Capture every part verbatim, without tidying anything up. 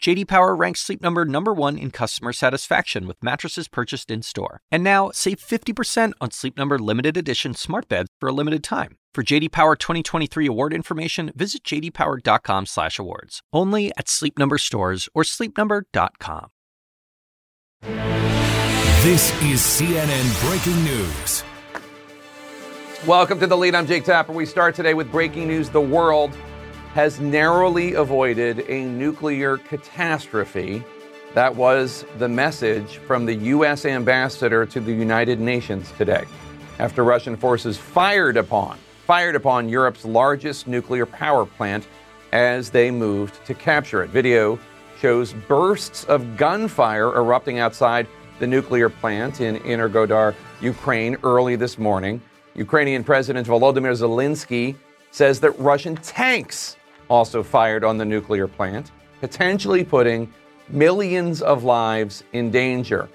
J D. Power ranks Sleep Number number one in customer satisfaction with mattresses purchased in-store. And now, save fifty percent on Sleep Number limited edition smart beds for a limited time. For J D. Power twenty twenty-three award information, visit j d power dot com slash awards. Only at Sleep Number stores or sleep number dot com. This is C N N Breaking News. Welcome to The Lead. I'm Jake Tapper. We start today with breaking news. The world has narrowly avoided a nuclear catastrophe. That was the message from the U S ambassador to the United Nations today, after Russian forces fired upon Fired upon Europe's largest nuclear power plant as they moved to capture it. Video shows bursts of gunfire erupting outside the nuclear plant in Energodar, Ukraine, early this morning. Ukrainian President Volodymyr Zelensky says that Russian tanks also fired on the nuclear plant, potentially putting millions of lives in danger.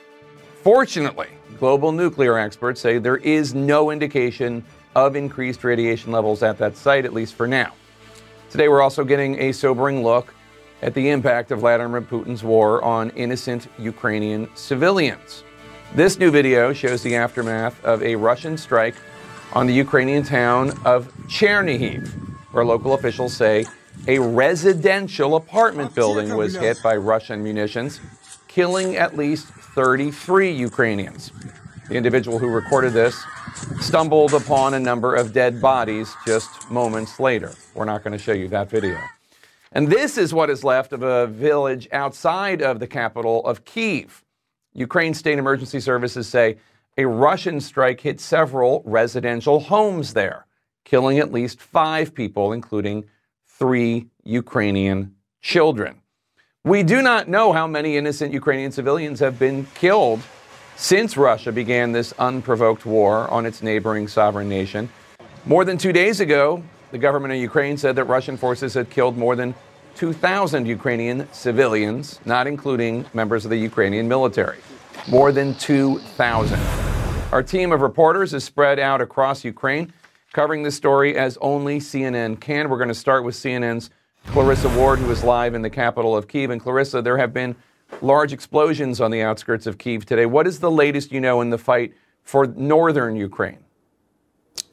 Fortunately, global nuclear experts say there is no indication of increased radiation levels at that site, at least for now. Today, we're also getting a sobering look at the impact of Vladimir Putin's war on innocent Ukrainian civilians. This new video shows the aftermath of a Russian strike on the Ukrainian town of Chernihiv, where local officials say a residential apartment building was hit by Russian munitions, killing at least thirty-three Ukrainians. The individual who recorded this stumbled upon a number of dead bodies just moments later. We're not going to show you that video. And this is what is left of a village outside of the capital of Kyiv. Ukraine's state emergency services say a Russian strike hit several residential homes there, killing at least five people, including three Ukrainian children. We do not know how many innocent Ukrainian civilians have been killed since Russia began this unprovoked war on its neighboring sovereign nation. More than two days ago, the government of Ukraine said that Russian forces had killed more than two thousand Ukrainian civilians, not including members of the Ukrainian military. More than two thousand. Our team of reporters is spread out across Ukraine, covering this story as only C N N can. We're going to start with C N N's Clarissa Ward, who is live in the capital of Kyiv. And Clarissa, there have been large explosions on the outskirts of Kyiv today. What is the latest you know in the fight for northern Ukraine?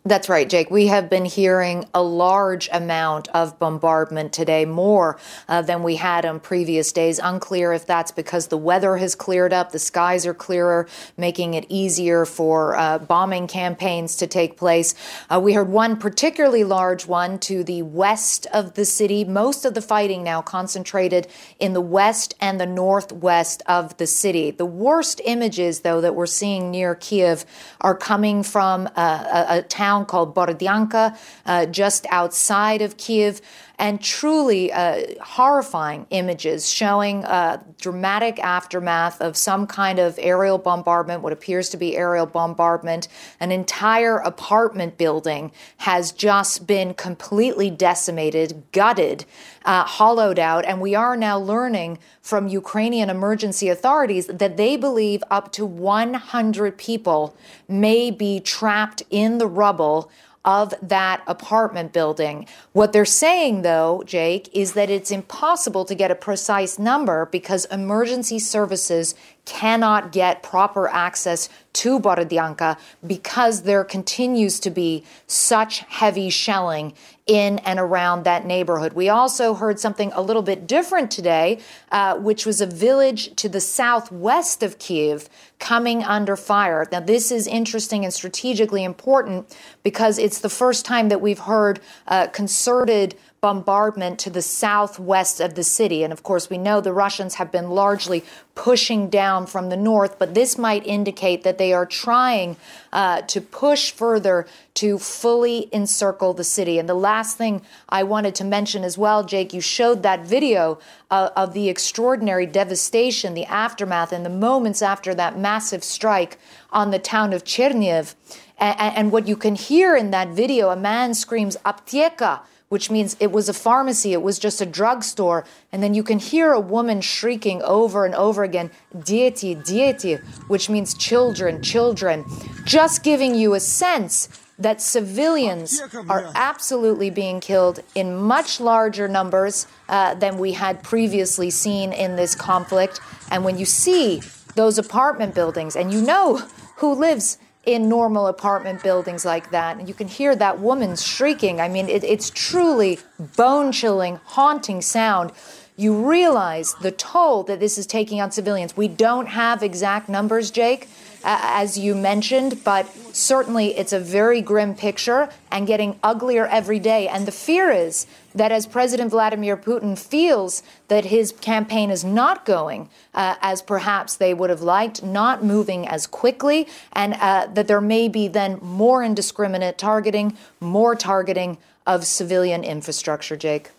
That's right, Jake. We have been hearing a large amount of bombardment today, more uh, than we had on previous days. Unclear if that's because the weather has cleared up, the skies are clearer, making it easier for uh, bombing campaigns to take place. Uh, we heard one particularly large one to the west of the city. Most of the fighting now concentrated in the west and the northwest of the city. The worst images, though, that we're seeing near Kyiv are coming from uh, a, a town called Borodianka, uh, just outside of Kyiv, and truly uh, horrifying images showing uh, dramatic aftermath of some kind of aerial bombardment, what appears to be aerial bombardment. An entire apartment building has just been completely decimated, gutted, uh, hollowed out, and we are now learning from Ukrainian emergency authorities that they believe up to one hundred people may be trapped in the rubble of that apartment building. What they're saying, though, Jake, is that it's impossible to get a precise number because emergency services cannot get proper access to Borodianka because there continues to be such heavy shelling in and around that neighborhood. We also heard something a little bit different today, uh, which was a village to the southwest of Kyiv coming under fire. Now, this is interesting and strategically important because it's the first time that we've heard uh, concerted bombardment to the southwest of the city. And of course, we know the Russians have been largely pushing down from the north, but this might indicate that they are trying uh, to push further to fully encircle the city. And the last thing I wanted to mention as well, Jake, you showed that video uh, of the extraordinary devastation, the aftermath, and the moments after that massive strike on the town of Chernihiv. And, and what you can hear in that video, a man screams, "Aptieka," which means it was a pharmacy, it was just a drugstore. And then you can hear a woman shrieking over and over again, "Dieti, dieti," which means children, children, just giving you a sense that civilians are absolutely being killed in much larger numbers uh, than we had previously seen in this conflict. And when you see those apartment buildings, and you know who lives in normal apartment buildings like that, and you can hear that woman shrieking, I mean, it, it's truly bone-chilling, haunting sound. You realize the toll that this is taking on civilians. We don't have exact numbers, Jake, uh, as you mentioned, but certainly it's a very grim picture and getting uglier every day. And the fear is that as President Vladimir Putin feels that his campaign is not going uh, as perhaps they would have liked, not moving as quickly, and uh, that there may be then more indiscriminate targeting, more targeting of civilian infrastructure, Jake.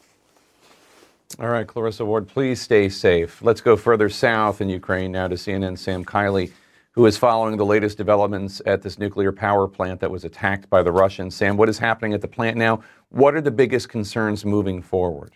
All right, Clarissa Ward, please stay safe. Let's go further south in Ukraine now to C N N's Sam Kiley, who is following the latest developments at this nuclear power plant that was attacked by the Russians. Sam, what is happening at the plant now? What are the biggest concerns moving forward?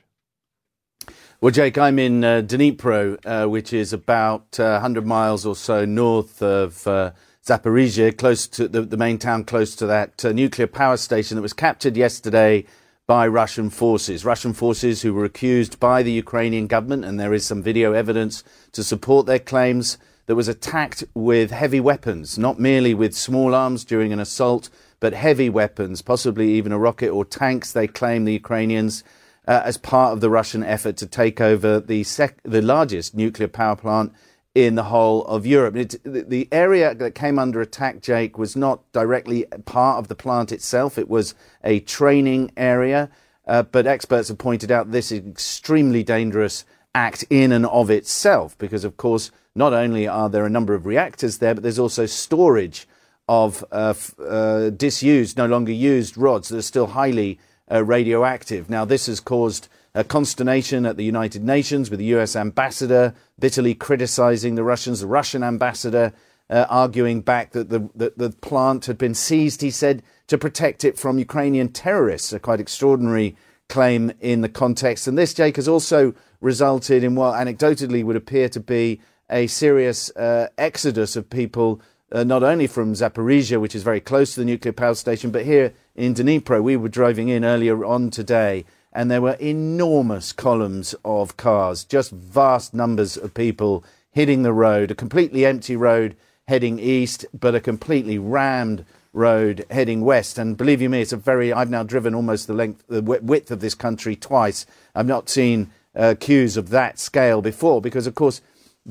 Well, Jake, I'm in uh, Dnipro, uh, which is about uh, one hundred miles or so north of uh, Zaporizhzhia, close to the, the main town, close to that uh, nuclear power station that was captured yesterday by Russian forces. Russian forces who were accused by the Ukrainian government, and there is some video evidence to support their claims, that was attacked with heavy weapons, not merely with small arms during an assault, but heavy weapons, possibly even a rocket or tanks, they claim, the Ukrainians, uh, as part of the Russian effort to take over the sec- the largest nuclear power plant in the whole of Europe. It, the area that came under attack, Jake, was not directly part of the plant itself. It was a training area. Uh, but experts have pointed out this is an extremely dangerous act in and of itself, because, of course, not only are there a number of reactors there, but there's also storage of uh, f- uh, disused, no longer used rods that are still highly uh, radioactive. Now, this has caused Uh, consternation at the United Nations, with the U S ambassador bitterly criticizing the Russians, the Russian ambassador uh, arguing back that the, that the plant had been seized, he said, to protect it from Ukrainian terrorists, a quite extraordinary claim in the context. And this, Jake, has also resulted in what anecdotally would appear to be a serious uh, exodus of people, uh, not only from Zaporizhzhia, which is very close to the nuclear power station, but here in Dnipro. We were driving in earlier on today, and there were enormous columns of cars, just vast numbers of people hitting the road, a completely empty road heading east, but a completely rammed road heading west. And believe you me, it's a very, I've now driven almost the length, the width of this country twice. I've not seen uh, queues of that scale before, because, of course,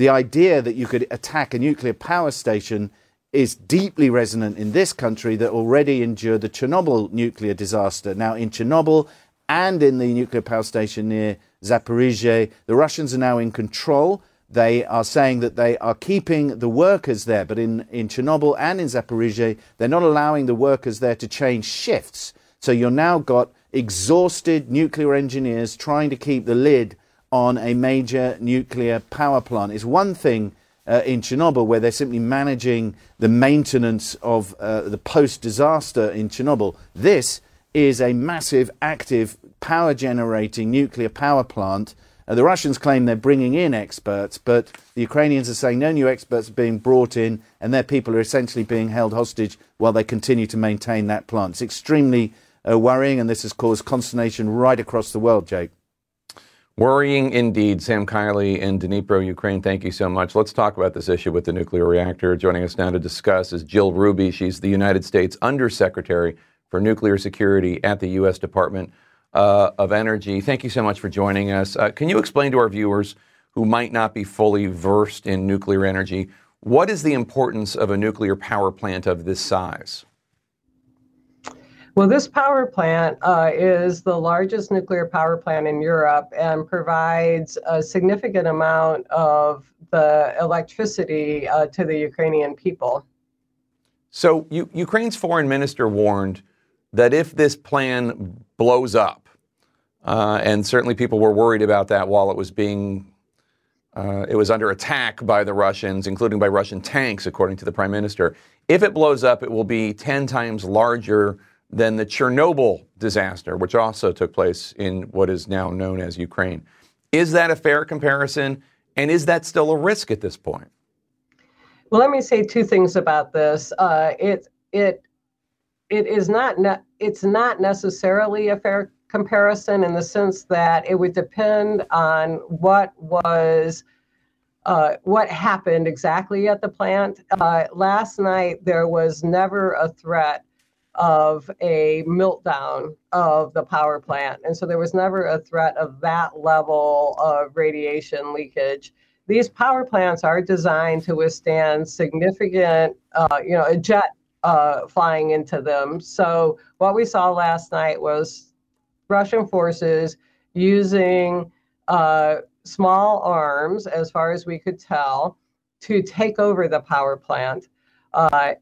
the idea that you could attack a nuclear power station is deeply resonant in this country that already endured the Chernobyl nuclear disaster. Now, in Chernobyl and in the nuclear power station near Zaporizhzhia, the Russians are now in control. They are saying that they are keeping the workers there. But in, in Chernobyl and in Zaporizhzhia, they're not allowing the workers there to change shifts. So you've now got exhausted nuclear engineers trying to keep the lid on a major nuclear power plant. It's one thing uh, in Chernobyl, where they're simply managing the maintenance of uh, the post-disaster in Chernobyl. This is a massive, active, power-generating nuclear power plant. Uh, the Russians claim they're bringing in experts, but the Ukrainians are saying no new experts are being brought in, and their people are essentially being held hostage while they continue to maintain that plant. It's extremely uh, worrying, and this has caused consternation right across the world, Jake. Worrying indeed. Sam Kiley in Dnipro, Ukraine, thank you so much. Let's talk about this issue with the nuclear reactor. Joining us now to discuss is Jill Ruby. She's the United States Undersecretary for Nuclear Security at the U S. Department uh, of Energy. Thank you so much for joining us. Uh, can you explain to our viewers who might not be fully versed in nuclear energy, what is the importance of a nuclear power plant of this size? Well, this power plant uh, is the largest nuclear power plant in Europe and provides a significant amount of the electricity uh, to the Ukrainian people. So U- Ukraine's foreign minister warned that if this plan blows up, uh, and certainly people were worried about that while it was being, uh, it was under attack by the Russians, including by Russian tanks, according to the prime minister. If it blows up, it will be ten times larger than the Chernobyl disaster, which also took place in what is now known as Ukraine. Is that a fair comparison? And is that still a risk at this point? Well, let me say two things about this. Uh, it it it is not ne- it's not necessarily a fair comparison in the sense that it would depend on what was uh, what happened exactly at the plant. Uh, last night, there was never a threat of a meltdown of the power plant, and so there was never a threat of that level of radiation leakage. These power plants are designed to withstand significant, uh, you know, a jet uh, flying into them. So what we saw last night was Russian forces using uh, small arms, as far as we could tell, to take over the power plant uh,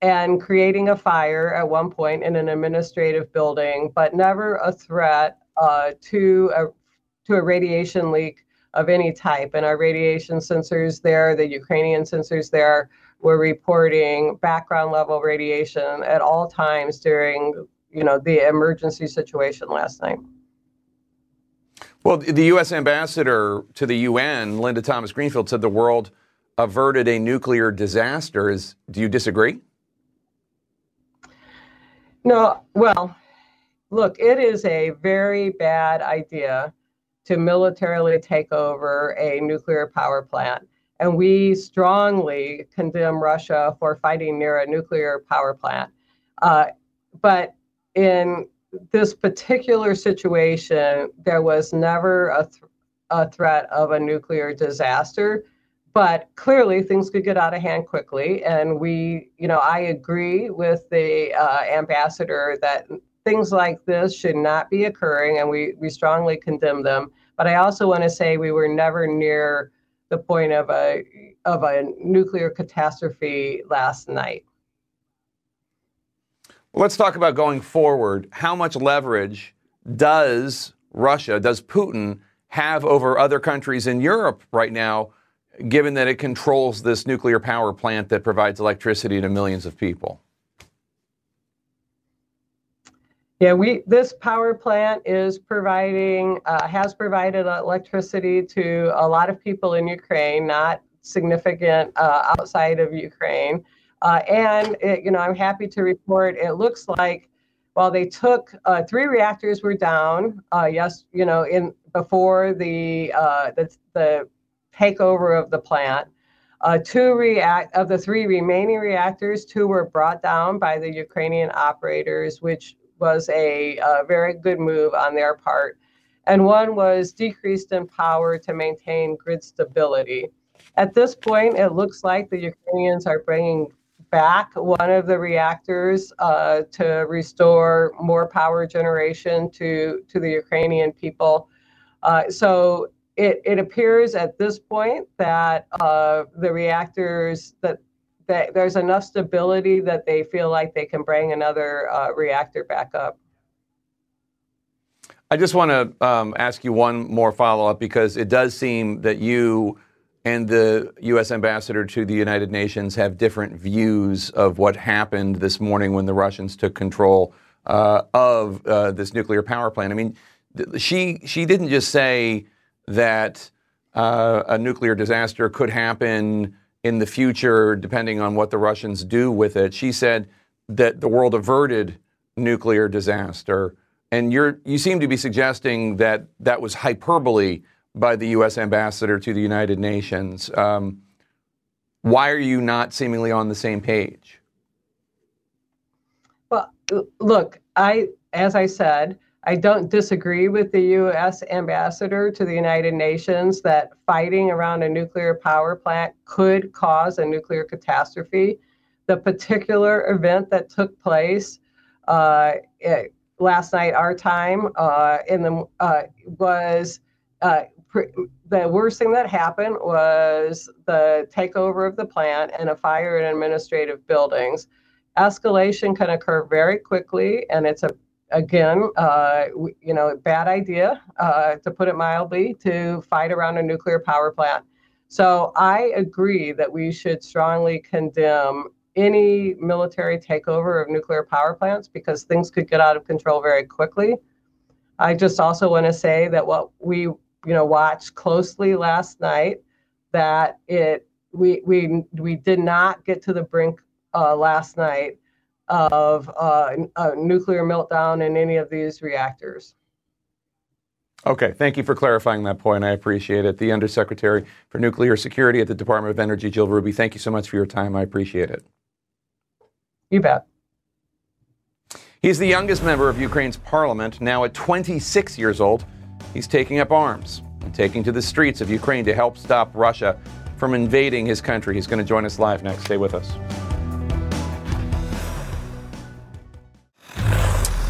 and creating a fire at one point in an administrative building, but never a threat uh, to a, to a radiation leak of any type. And our radiation sensors there, the Ukrainian sensors there, were reporting background level radiation at all times during, you know, the emergency situation last night. Well, the U S ambassador to the U N, Linda Thomas Greenfield, said the world averted a nuclear disaster. Is, do you disagree? No, well, look, it is a very bad idea to militarily take over a nuclear power plant. And we strongly condemn Russia for fighting near a nuclear power plant. Uh, but in this particular situation, there was never a, th- a threat of a nuclear disaster, but clearly things could get out of hand quickly. And we, you know, I agree with the uh, ambassador that things like this should not be occurring, and we, we strongly condemn them. But I also want to say we were never near the point of a of a nuclear catastrophe last night. Well, let's talk about going forward. How much leverage does Russia, does Putin have over other countries in Europe right now, given that it controls this nuclear power plant that provides electricity to millions of people? Yeah, we this power plant is providing, uh, has provided electricity to a lot of people in Ukraine, not significant uh, outside of Ukraine. Uh, and, it, you know, I'm happy to report it looks like while they took uh, three reactors were down, uh, yes, you know, in before the, uh, the, the takeover of the plant, uh, two react of the three remaining reactors, two were brought down by the Ukrainian operators, which was a uh, very good move on their part. And one was decreased in power to maintain grid stability. At this point, it looks like the Ukrainians are bringing back one of the reactors uh, to restore more power generation to, to the Ukrainian people. Uh, so it, it appears at this point that uh, the reactors that that there's enough stability that they feel like they can bring another uh, reactor back up. I just want to um, ask you one more follow-up, because it does seem that you and the U S ambassador to the United Nations have different views of what happened this morning when the Russians took control uh, of uh, this nuclear power plant. I mean, th- she she didn't just say that uh, a nuclear disaster could happen in the future, depending on what the Russians do with it. She said that the world averted nuclear disaster. And you're, you seem to be suggesting that that was hyperbole by the U S ambassador to the United Nations. Um, why are you not seemingly on the same page? Well, look, I, as I said, I don't disagree with the U S ambassador to the United Nations that fighting around a nuclear power plant could cause a nuclear catastrophe. The particular event that took place uh, it, last night, our time, uh, in the uh, was uh, pre- the worst thing that happened was the takeover of the plant and a fire in administrative buildings. Escalation can occur very quickly, and it's a Again, uh, you know, bad idea, uh, to put it mildly, to fight around a nuclear power plant. So I agree that we should strongly condemn any military takeover of nuclear power plants, because things could get out of control very quickly. I just also want to say that what we, you know, watched closely last night, that it we we we did not get to the brink uh, last night of uh, a nuclear meltdown in any of these reactors. Okay, thank you for clarifying that point. I appreciate it. The Undersecretary for Nuclear Security at the Department of Energy, Jill Ruby, thank you so much for your time. I appreciate it. You bet. He's the youngest member of Ukraine's parliament. Now at twenty-six years old, he's taking up arms and taking to the streets of Ukraine to help stop Russia from invading his country. He's going to join us live next. Stay with us.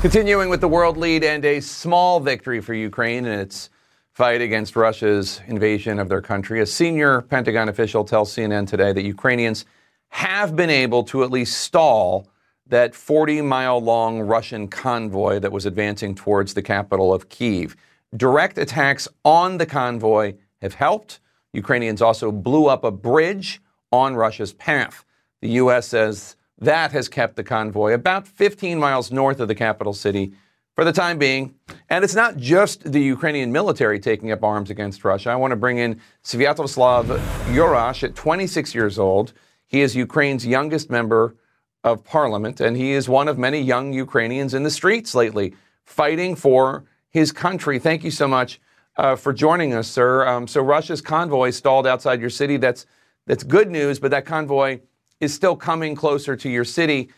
Continuing with the world lead and a small victory for Ukraine in its fight against Russia's invasion of their country, a senior Pentagon official tells C N N today that Ukrainians have been able to at least stall that forty-mile-long Russian convoy that was advancing towards the capital of Kyiv. Direct attacks on the convoy have helped. Ukrainians also blew up a bridge on Russia's path. The U S says that has kept the convoy about fifteen miles north of the capital city for the time being. And it's not just the Ukrainian military taking up arms against Russia. I want to bring in Sviatoslav Yurash at twenty-six years old. He is Ukraine's youngest member of parliament, and he is one of many young Ukrainians in the streets lately fighting for his country. Thank you so much uh, for joining us, sir. Um, so Russia's convoy stalled outside your city. That's, that's good news, but that convoy is still coming closer to your city.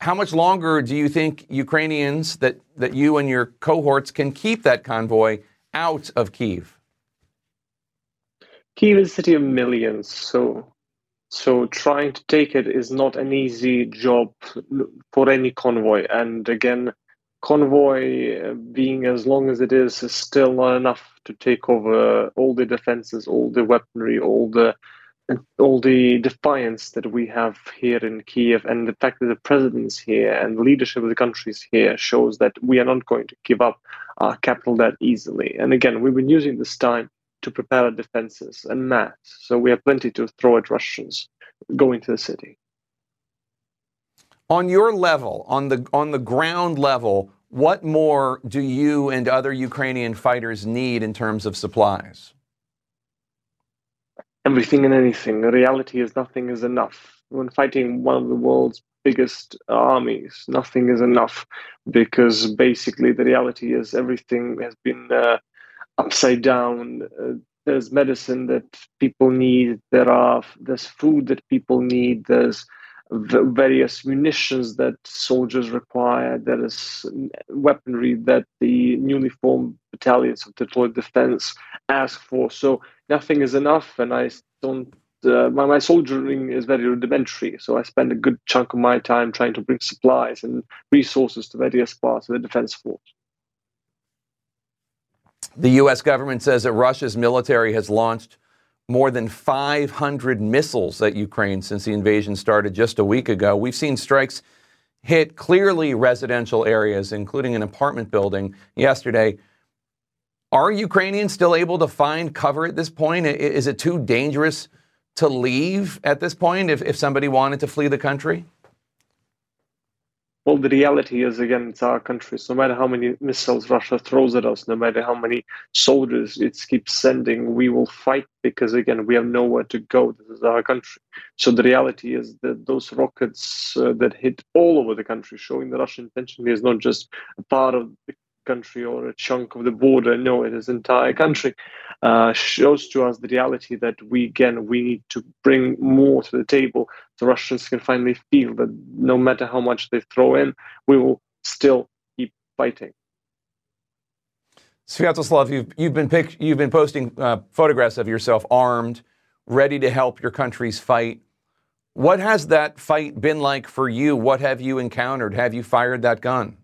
How much longer do you think Ukrainians, that, that you and your cohorts, can keep that convoy out of Kyiv? Kyiv is a city of millions, so so trying to take it is not an easy job for any convoy. And again, convoy being as long as it is, is still not enough to take over all the defenses, all the weaponry, all the And all the defiance that we have here in Kyiv, and the fact that the president's here and the leadership of the country is here, shows that we are not going to give up our capital that easily. And again, we've been using this time to prepare our defenses en masse, so we have plenty to throw at Russians going to the city. On your level, on the on the ground level, what more do you and other Ukrainian fighters need in terms of supplies? Everything and anything. The reality is nothing is enough. When fighting one of the world's biggest armies, nothing is enough, because basically the reality is everything has been uh, upside down. Uh, there's medicine that people need. There are there's food that people need. There's the various munitions that soldiers require. There is weaponry that the newly formed battalions of deployed defense ask for. So nothing is enough, and I don't. Uh, my, my soldiering is very rudimentary, so I spend a good chunk of my time trying to bring supplies and resources to various parts of the defense force. The U S government says that Russia's military has launched more than five hundred missiles at Ukraine since the invasion started just a week ago. We've seen strikes hit clearly residential areas, including an apartment building yesterday. Are Ukrainians still able to find cover at this point? Is it too dangerous to leave at this point if, if somebody wanted to flee the country? Well, the reality is, again, it's our country. So no matter how many missiles Russia throws at us, no matter how many soldiers it keeps sending, we will fight, because, again, we have nowhere to go. This is our country. So the reality is that those rockets uh, that hit all over the country, showing the Russian intention is not just a part of the country or a chunk of the border. No, it is entire country. Uh, shows to us the reality that we, again, we need to bring more to the table. The Russians can finally feel that no matter how much they throw in, we will still keep fighting. Sviatoslav, you've, you've been pic- you've been posting uh, photographs of yourself armed, ready to help your country's fight. What has that fight been like for you? What have you encountered? Have you fired that gun?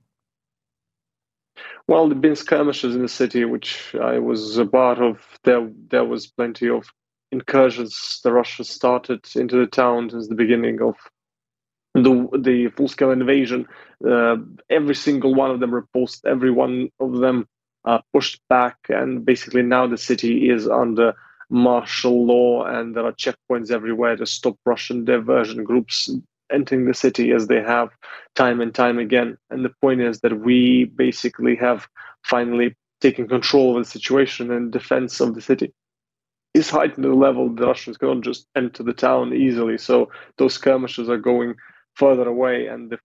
Well, there've been skirmishes in the city, which I was a part of. There, there was plenty of incursions. The Russians started into the town since the beginning of the the full-scale invasion. Uh, every single one of them repulsed. Every one of them uh, pushed back, and basically now the city is under martial law, and there are checkpoints everywhere to stop Russian diversion groups entering the city as they have time and time again. And the point is that we basically have finally taken control of the situation and defense of the city. It's heightened to the level the Russians can't just enter the town easily. So those skirmishes are going further away, and the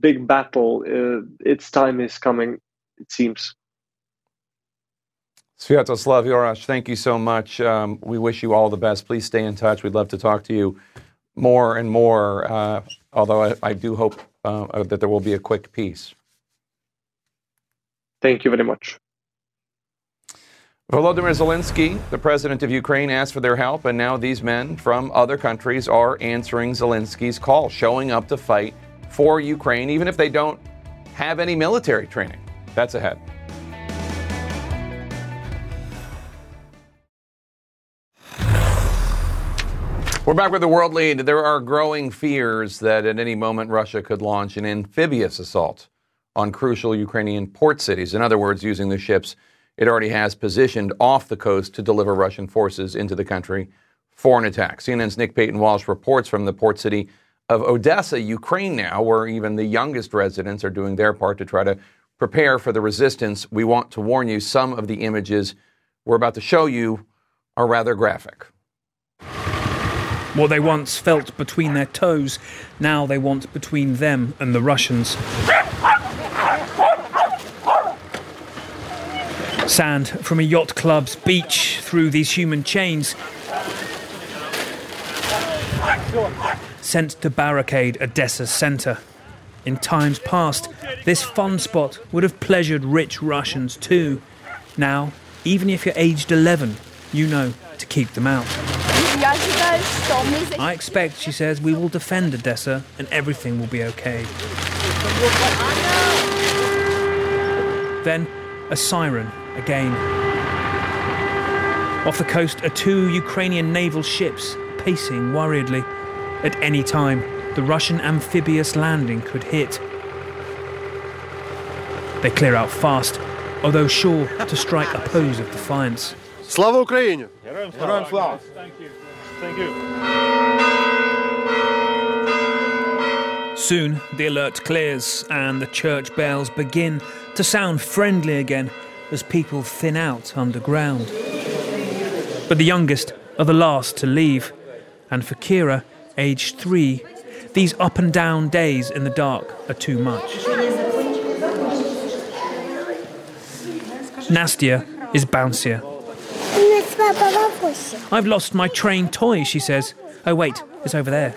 big battle, uh, its time is coming, it seems. Sviatoslav Yurash, thank you so much. Um, we wish you all the best. Please stay in touch. We'd love to talk to you more and more, uh, although I, I do hope uh, that there will be a quick peace. Thank you very much. Volodymyr Zelensky, the president of Ukraine, asked for their help, and now these men from other countries are answering Zelensky's call, showing up to fight for Ukraine, even if they don't have any military training. That's ahead. We're back with the world lead. There are growing fears that at any moment Russia could launch an amphibious assault on crucial Ukrainian port cities. In other words, using the ships it already has positioned off the coast to deliver Russian forces into the country for an attack. C N N's Nick Payton Walsh reports from the port city of Odessa, Ukraine now, where even the youngest residents are doing their part to try to prepare for the resistance. We want to warn you, some of the images we're about to show you are rather graphic. What they once felt between their toes, now they want between them and the Russians. Sand from a yacht club's beach through these human chains, sent to barricade Odessa's centre. In times past, this fun spot would have pleasured rich Russians too. Now, even if you're aged eleven, you know to keep them out. I expect, she says, we will defend Odessa and everything will be okay. Then, a siren. Again. Off the coast are two Ukrainian naval ships pacing worriedly. At any time, the Russian amphibious landing could hit. They clear out fast, although sure to strike a pose of defiance. Slava Ukraini! Heroim slava! Thank you. Thank you. Soon, the alert clears and the church bells begin to sound friendly again, as people thin out underground. But the youngest are the last to leave, and for Kira, aged three, these up and down days in the dark are too much. Nastya is bouncier. I've lost my train toy, she says. Oh wait, it's over there.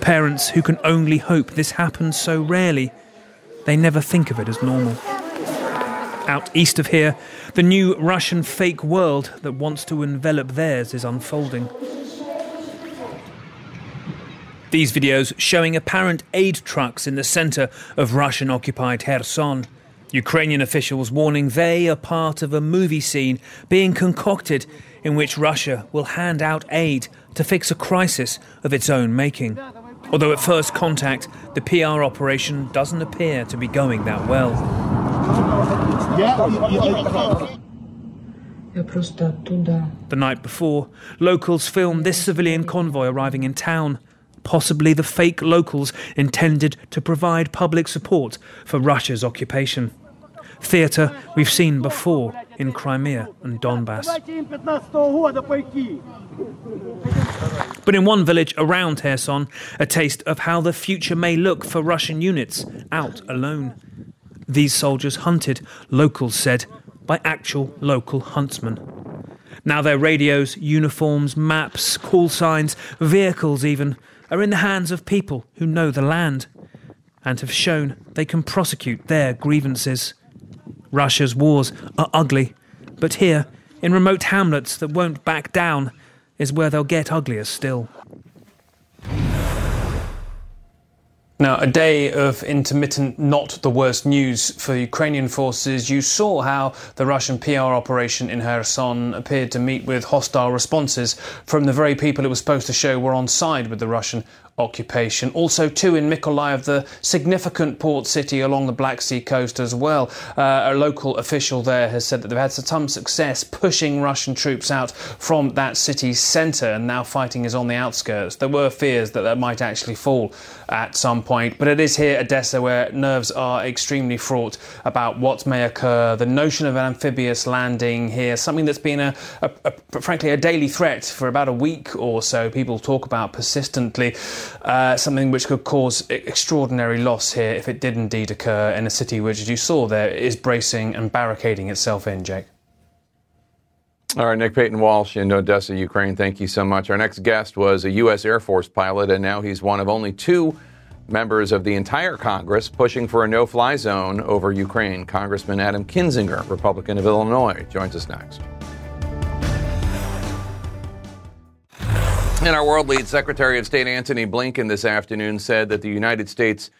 Parents who can only hope this happens so rarely, they never think of it as normal. Out east of here, the new Russian fake world that wants to envelop theirs is unfolding. These videos showing apparent aid trucks in the centre of Russian-occupied Kherson. Ukrainian officials warning they are part of a movie scene being concocted in which Russia will hand out aid to fix a crisis of its own making. Although at first contact, the P R operation doesn't appear to be going that well. The night before, locals filmed this civilian convoy arriving in town. Possibly the fake locals intended to provide public support for Russia's occupation. Theatre we've seen before in Crimea and Donbass. But in one village around Kherson, a taste of how the future may look for Russian units out alone. These soldiers hunted, locals said, by actual local huntsmen. Now their radios, uniforms, maps, call signs, vehicles even, are in the hands of people who know the land and have shown they can prosecute their grievances. Russia's wars are ugly, but here, in remote hamlets that won't back down, is where they'll get uglier still. Now, a day of intermittent, not the worst news for Ukrainian forces. You saw how the Russian P R operation in Kherson appeared to meet with hostile responses from the very people it was supposed to show were on side with the Russian occupation. Also, too, in Mykolaiv, the significant port city along the Black Sea coast as well. Uh, a local official there has said that they've had some success pushing Russian troops out from that city's centre, and now fighting is on the outskirts. There were fears that that might actually fall at some point, but it is here, Odessa, where nerves are extremely fraught about what may occur. The notion of an amphibious landing here, something that's been, a, a, a frankly, a daily threat for about a week or so. People talk about persistently. Uh, something which could cause extraordinary loss here if it did indeed occur in a city which, as you saw there, is bracing and barricading itself in, Jake. All right, Nick Payton Walsh in Odessa, Ukraine. Thank you so much. Our next guest was a U S Air Force pilot, and now he's one of only two members of the entire Congress pushing for a no-fly zone over Ukraine. Congressman Adam Kinzinger, Republican of Illinois, joins us next. And our world lead, Secretary of State Antony Blinken this afternoon said that the United States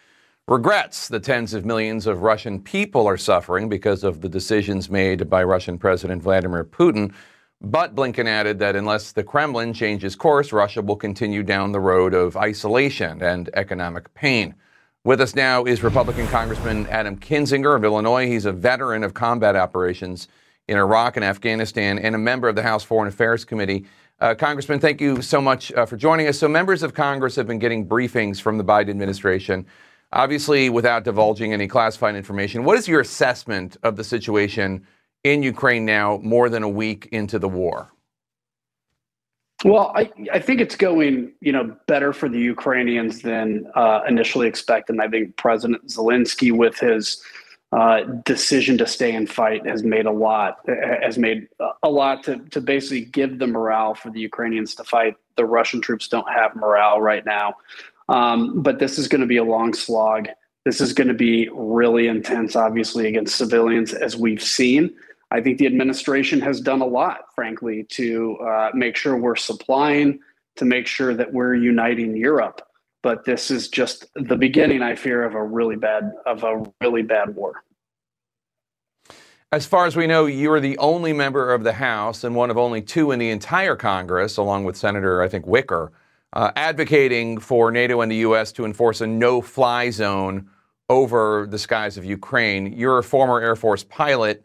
regrets the tens of millions of Russian people are suffering because of the decisions made by Russian President Vladimir Putin. But Blinken added that unless the Kremlin changes course, Russia will continue down the road of isolation and economic pain. With us now is Republican Congressman Adam Kinzinger of Illinois. He's a veteran of combat operations in Iraq and Afghanistan and a member of the House Foreign Affairs Committee. Uh, Congressman, thank you so much uh, for joining us. So members of Congress have been getting briefings from the Biden administration, obviously without divulging any classified information. What is your assessment of the situation in Ukraine now, more than a week into the war? Well, I, I think it's going, you know, better for the Ukrainians than uh, initially expected. And I think President Zelensky, with his Uh, decision to stay and fight, has made a lot, has made a lot to, to basically give the morale for the Ukrainians to fight. The Russian troops don't have morale right now. Um, but this is going to be a long slog. This is going to be really intense, obviously, against civilians, as we've seen. I think the administration has done a lot, frankly, to uh, make sure we're supplying, to make sure that we're uniting Europe. But this is just the beginning, I fear, of a really bad of a really bad war. As far as we know, you are the only member of the House and one of only two in the entire Congress, along with Senator, I think, Wicker, uh, advocating for NATO and the U S to enforce a no-fly zone over the skies of Ukraine. You're a former Air Force pilot.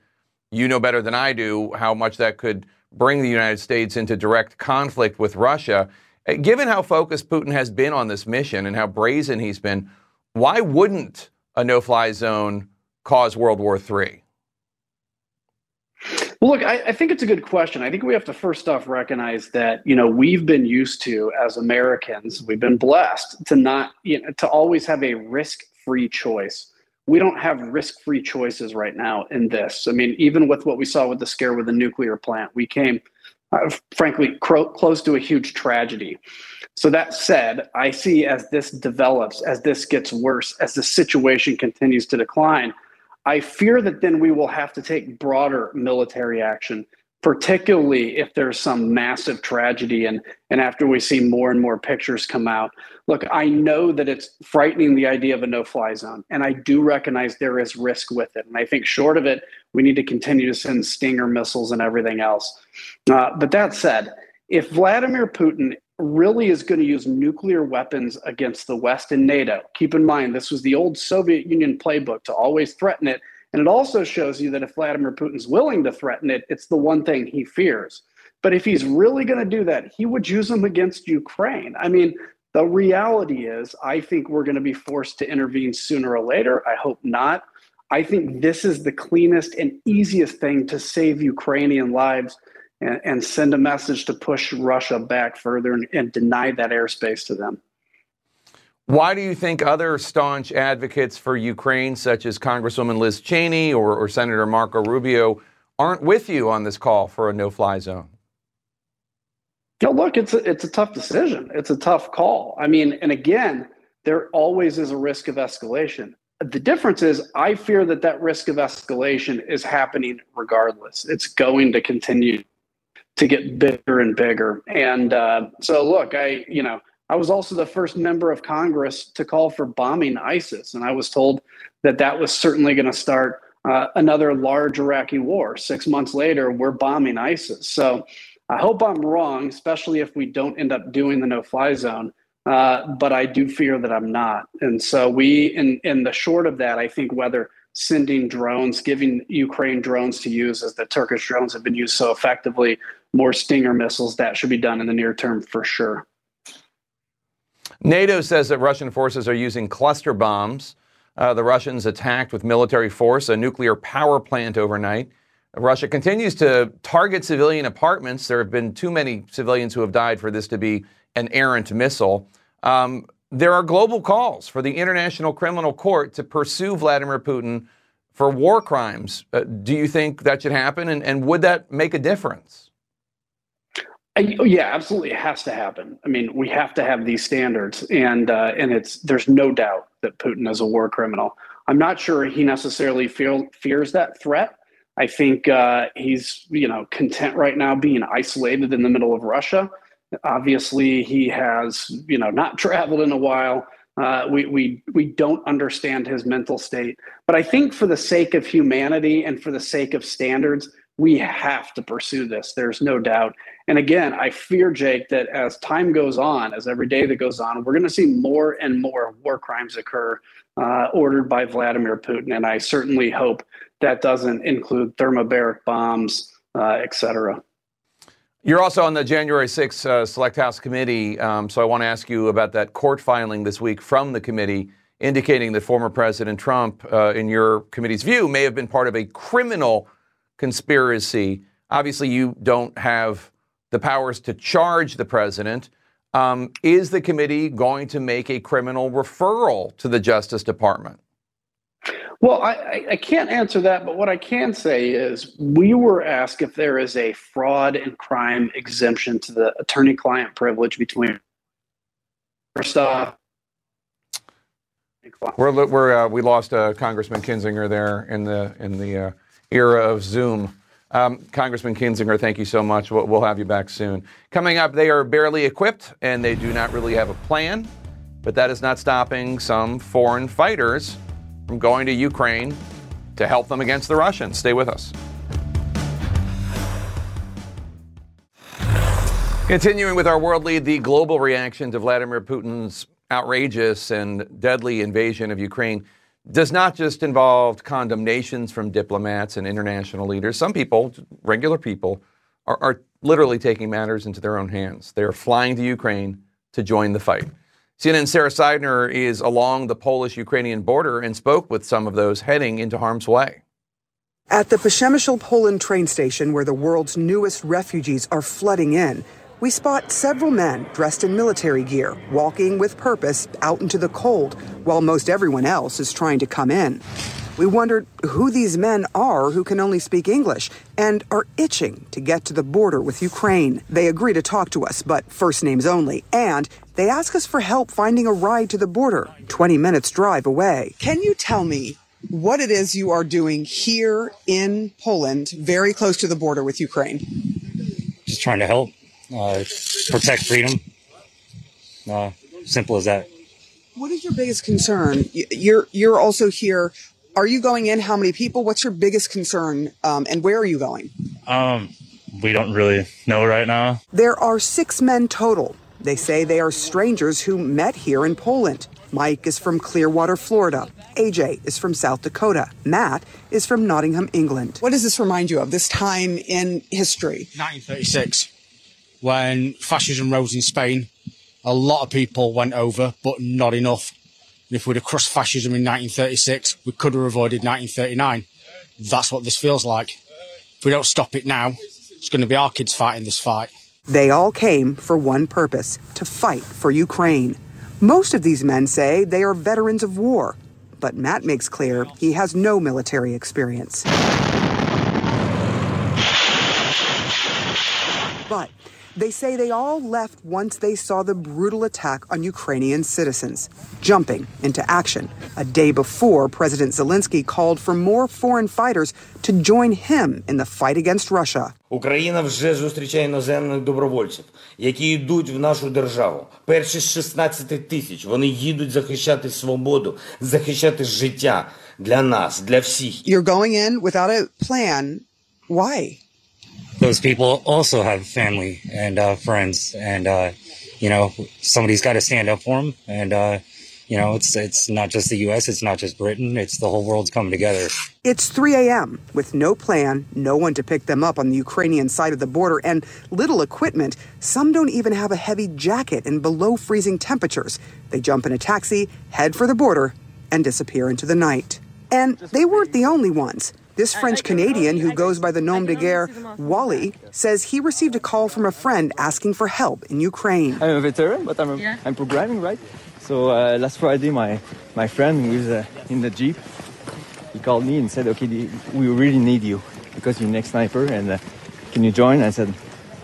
You know better than I do how much that could bring the United States into direct conflict with Russia. Given how focused Putin has been on this mission and how brazen he's been, why wouldn't a no-fly zone cause World War Three? Well, look, I, I think it's a good question. I think we have to first off recognize that, you know, we've been used to, as Americans, we've been blessed to not, you know, to always have a risk-free choice. We don't have risk-free choices right now in this. I mean, even with what we saw with the scare with the nuclear plant, we came Uh, frankly, cro- close to a huge tragedy. So that said, I see as this develops, as this gets worse, as the situation continues to decline, I fear that then we will have to take broader military action, particularly if there's some massive tragedy and, and after we see more and more pictures come out. Look, I know that it's frightening, the idea of a no-fly zone, and I do recognize there is risk with it. And I think short of it, we need to continue to send Stinger missiles and everything else. Uh, but that said, if Vladimir Putin really is going to use nuclear weapons against the West and NATO, keep in mind, this was the old Soviet Union playbook to always threaten it. And it also shows you that if Vladimir Putin's willing to threaten it, it's the one thing he fears. But if he's really going to do that, he would use them against Ukraine. I mean, the reality is, I think we're going to be forced to intervene sooner or later. I hope not. I think this is the cleanest and easiest thing to save Ukrainian lives and, and send a message to push Russia back further and, and deny that airspace to them. Why do you think other staunch advocates for Ukraine, such as Congresswoman Liz Cheney or, or Senator Marco Rubio, aren't with you on this call for a no-fly zone? No, look, it's a, it's a tough decision. It's a tough call. I mean, and again, there always is a risk of escalation. The difference is, I fear that that risk of escalation is happening regardless. It's going to continue to get bigger and bigger. And uh, so, look, I, you know, I was also the first member of Congress to call for bombing ISIS. And I was told that that was certainly going to start uh, another large Iraqi war. Six months later, we're bombing ISIS. So I hope I'm wrong, especially if we don't end up doing the no-fly zone. uh, but I do fear that I'm not. And so we, in, in the short of that, I think whether sending drones, giving Ukraine drones to use as the Turkish drones have been used so effectively, more Stinger missiles, that should be done in the near term for sure. NATO says that Russian forces are using cluster bombs. Uh, the Russians attacked with military force a nuclear power plant overnight. Russia continues to target civilian apartments. There have been too many civilians who have died for this to be an errant missile. Um, there are global calls for the International Criminal Court to pursue Vladimir Putin for war crimes. Uh, do you think that should happen? And, and would that make a difference? I, yeah, absolutely. It has to happen. I mean, we have to have these standards, and uh, and it's there's no doubt that Putin is a war criminal. I'm not sure he necessarily feel, fears that threat. I think uh, he's, you know, content right now being isolated in the middle of Russia. Obviously, he has, you know, not traveled in a while. Uh, we we we don't understand his mental state. But I think for the sake of humanity and for the sake of standards, we have to pursue this. There's no doubt. And again, I fear, Jake, that as time goes on, as every day that goes on, we're going to see more and more war crimes occur uh, ordered by Vladimir Putin. And I certainly hope that doesn't include thermobaric bombs, uh, et cetera. You're also on the January sixth uh, Select House Committee. Um, so I want to ask you about that court filing this week from the committee indicating that former President Trump, uh, in your committee's view, may have been part of a criminal conspiracy. Obviously, you don't have the powers to charge the president. Um, is the committee going to make a criminal referral to the Justice Department? Well, I, I can't answer that, but what I can say is we were asked if there is a fraud and crime exemption to the attorney-client privilege between first off. We're, we're, uh, we lost uh, Congressman Kinzinger there in the in the. Uh, era of Zoom. Um, Congressman Kinzinger, thank you so much. We'll, we'll have you back soon. Coming up, they are barely equipped and they do not really have a plan, but that is not stopping some foreign fighters from going to Ukraine to help them against the Russians. Stay with us. Continuing with our world lead, the global reaction to Vladimir Putin's outrageous and deadly invasion of Ukraine does not just involve condemnations from diplomats and international leaders. Some people, regular people, are, are literally taking matters into their own hands. They are flying to Ukraine to join the fight. C N N's Sarah Seidner is along the Polish-Ukrainian border and spoke with some of those heading into harm's way. At the Przemysl, Poland train station, where the world's newest refugees are flooding in, we spot several men dressed in military gear, walking with purpose out into the cold, while most everyone else is trying to come in. We wondered who these men are who can only speak English and are itching to get to the border with Ukraine. They agree to talk to us, but first names only, and they ask us for help finding a ride to the border, twenty minutes drive away. Can you tell me what it is you are doing here in Poland, very close to the border with Ukraine? Just trying to help. Uh, protect freedom. Uh, simple as that. What is your biggest concern? You're you're also here. Are you going in? How many people? What's your biggest concern? Um, and where are you going? Um, we don't really know right now. There are six men total. They say they are strangers who met here in Poland. Mike is from Clearwater, Florida. A J is from South Dakota. Matt is from Nottingham, England. What does this remind you of, this time in history? nineteen thirty-six. When fascism rose in Spain, a lot of people went over, but not enough. And if we'd have crushed fascism in nineteen thirty-six, we could have avoided nineteen thirty-nine. That's what this feels like. If we don't stop it now, it's going to be our kids fighting this fight. They all came for one purpose, to fight for Ukraine. Most of these men say they are veterans of war, but Matt makes clear he has no military experience. But they say they all left once they saw the brutal attack on Ukrainian citizens, jumping into action a day before President Zelensky called for more foreign fighters to join him in the fight against Russia. Україна вже зустрічає іноземних добровольців, які йдуть в нашу державу. Перші з шістнадцяти тисяч, вони їдуть захищати свободу, захищати життя для нас, для всіх. You're going in without a plan. Why? Those people also have family and uh, friends and uh, you know, somebody's got to stand up for them. And, uh, you know, it's it's not just the U S, it's not just Britain, it's the whole world's coming together. It's three a.m. with no plan, no one to pick them up on the Ukrainian side of the border, and little equipment. Some don't even have a heavy jacket in below freezing temperatures. They jump in a taxi, head for the border, and disappear into the night. And they weren't the only ones. This French-Canadian, who goes by the nom de guerre Wally, says he received a call from a friend asking for help in Ukraine. I'm a veteran, but I'm, yeah. I'm programming, right? So uh, last Friday, my, my friend who was uh, in the Jeep, he called me and said, okay, we really need you because you're next sniper, and uh, can you join? I said,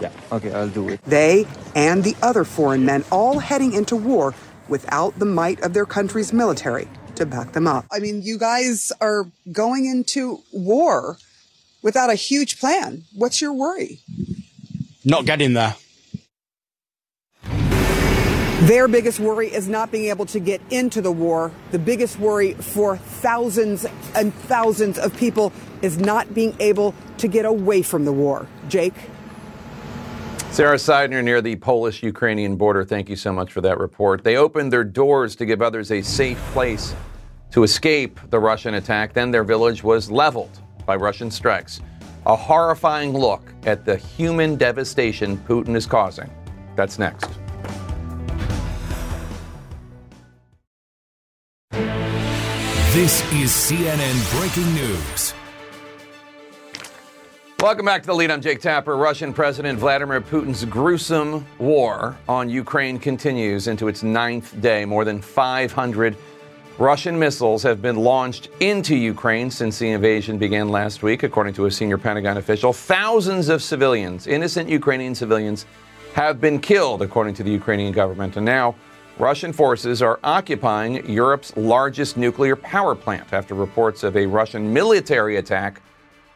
yeah, okay, I'll do it. They and the other foreign men all heading into war without the might of their country's military to back them up. I mean, you guys are going into war without a huge plan. What's your worry? Not getting there. Their biggest worry is not being able to get into the war. The biggest worry for thousands and thousands of people is not being able to get away from the war. Jake? Sarah Seidner near the Polish-Ukrainian border. Thank you so much for that report. They opened their doors to give others a safe place to escape the Russian attack. Then their village was leveled by Russian strikes. A horrifying look at the human devastation Putin is causing. That's next. This is C N N Breaking News. Welcome back to The Lead. I'm Jake Tapper. Russian President Vladimir Putin's gruesome war on Ukraine continues into its ninth day. More than five hundred Russian missiles have been launched into Ukraine since the invasion began last week, according to a senior Pentagon official. Thousands of civilians, innocent Ukrainian civilians, have been killed, according to the Ukrainian government. And now Russian forces are occupying Europe's largest nuclear power plant after reports of a Russian military attack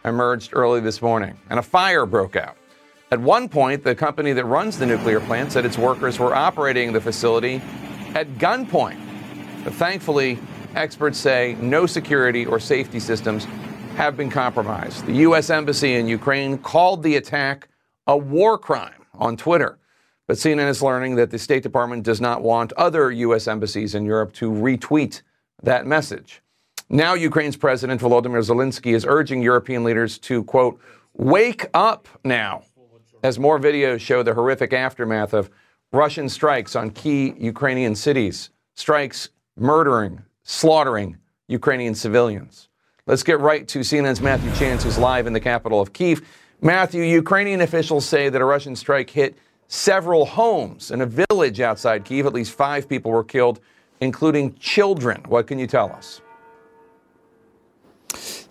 emerged early this morning, and a fire broke out. At one point, the company that runs the nuclear plant said its workers were operating the facility at gunpoint. But thankfully, experts say no security or safety systems have been compromised. The U S. Embassy in Ukraine called the attack a war crime on Twitter. But C N N is learning that the State Department does not want other U S embassies in Europe to retweet that message. Now Ukraine's President Volodymyr Zelensky is urging European leaders to, quote, wake up now, as more videos show the horrific aftermath of Russian strikes on key Ukrainian cities, strikes murdering, slaughtering Ukrainian civilians. Let's get right to C N N's Matthew Chance, who's live in the capital of Kyiv. Matthew, Ukrainian officials say that a Russian strike hit several homes in a village outside Kyiv. At least five people were killed, including children. What can you tell us?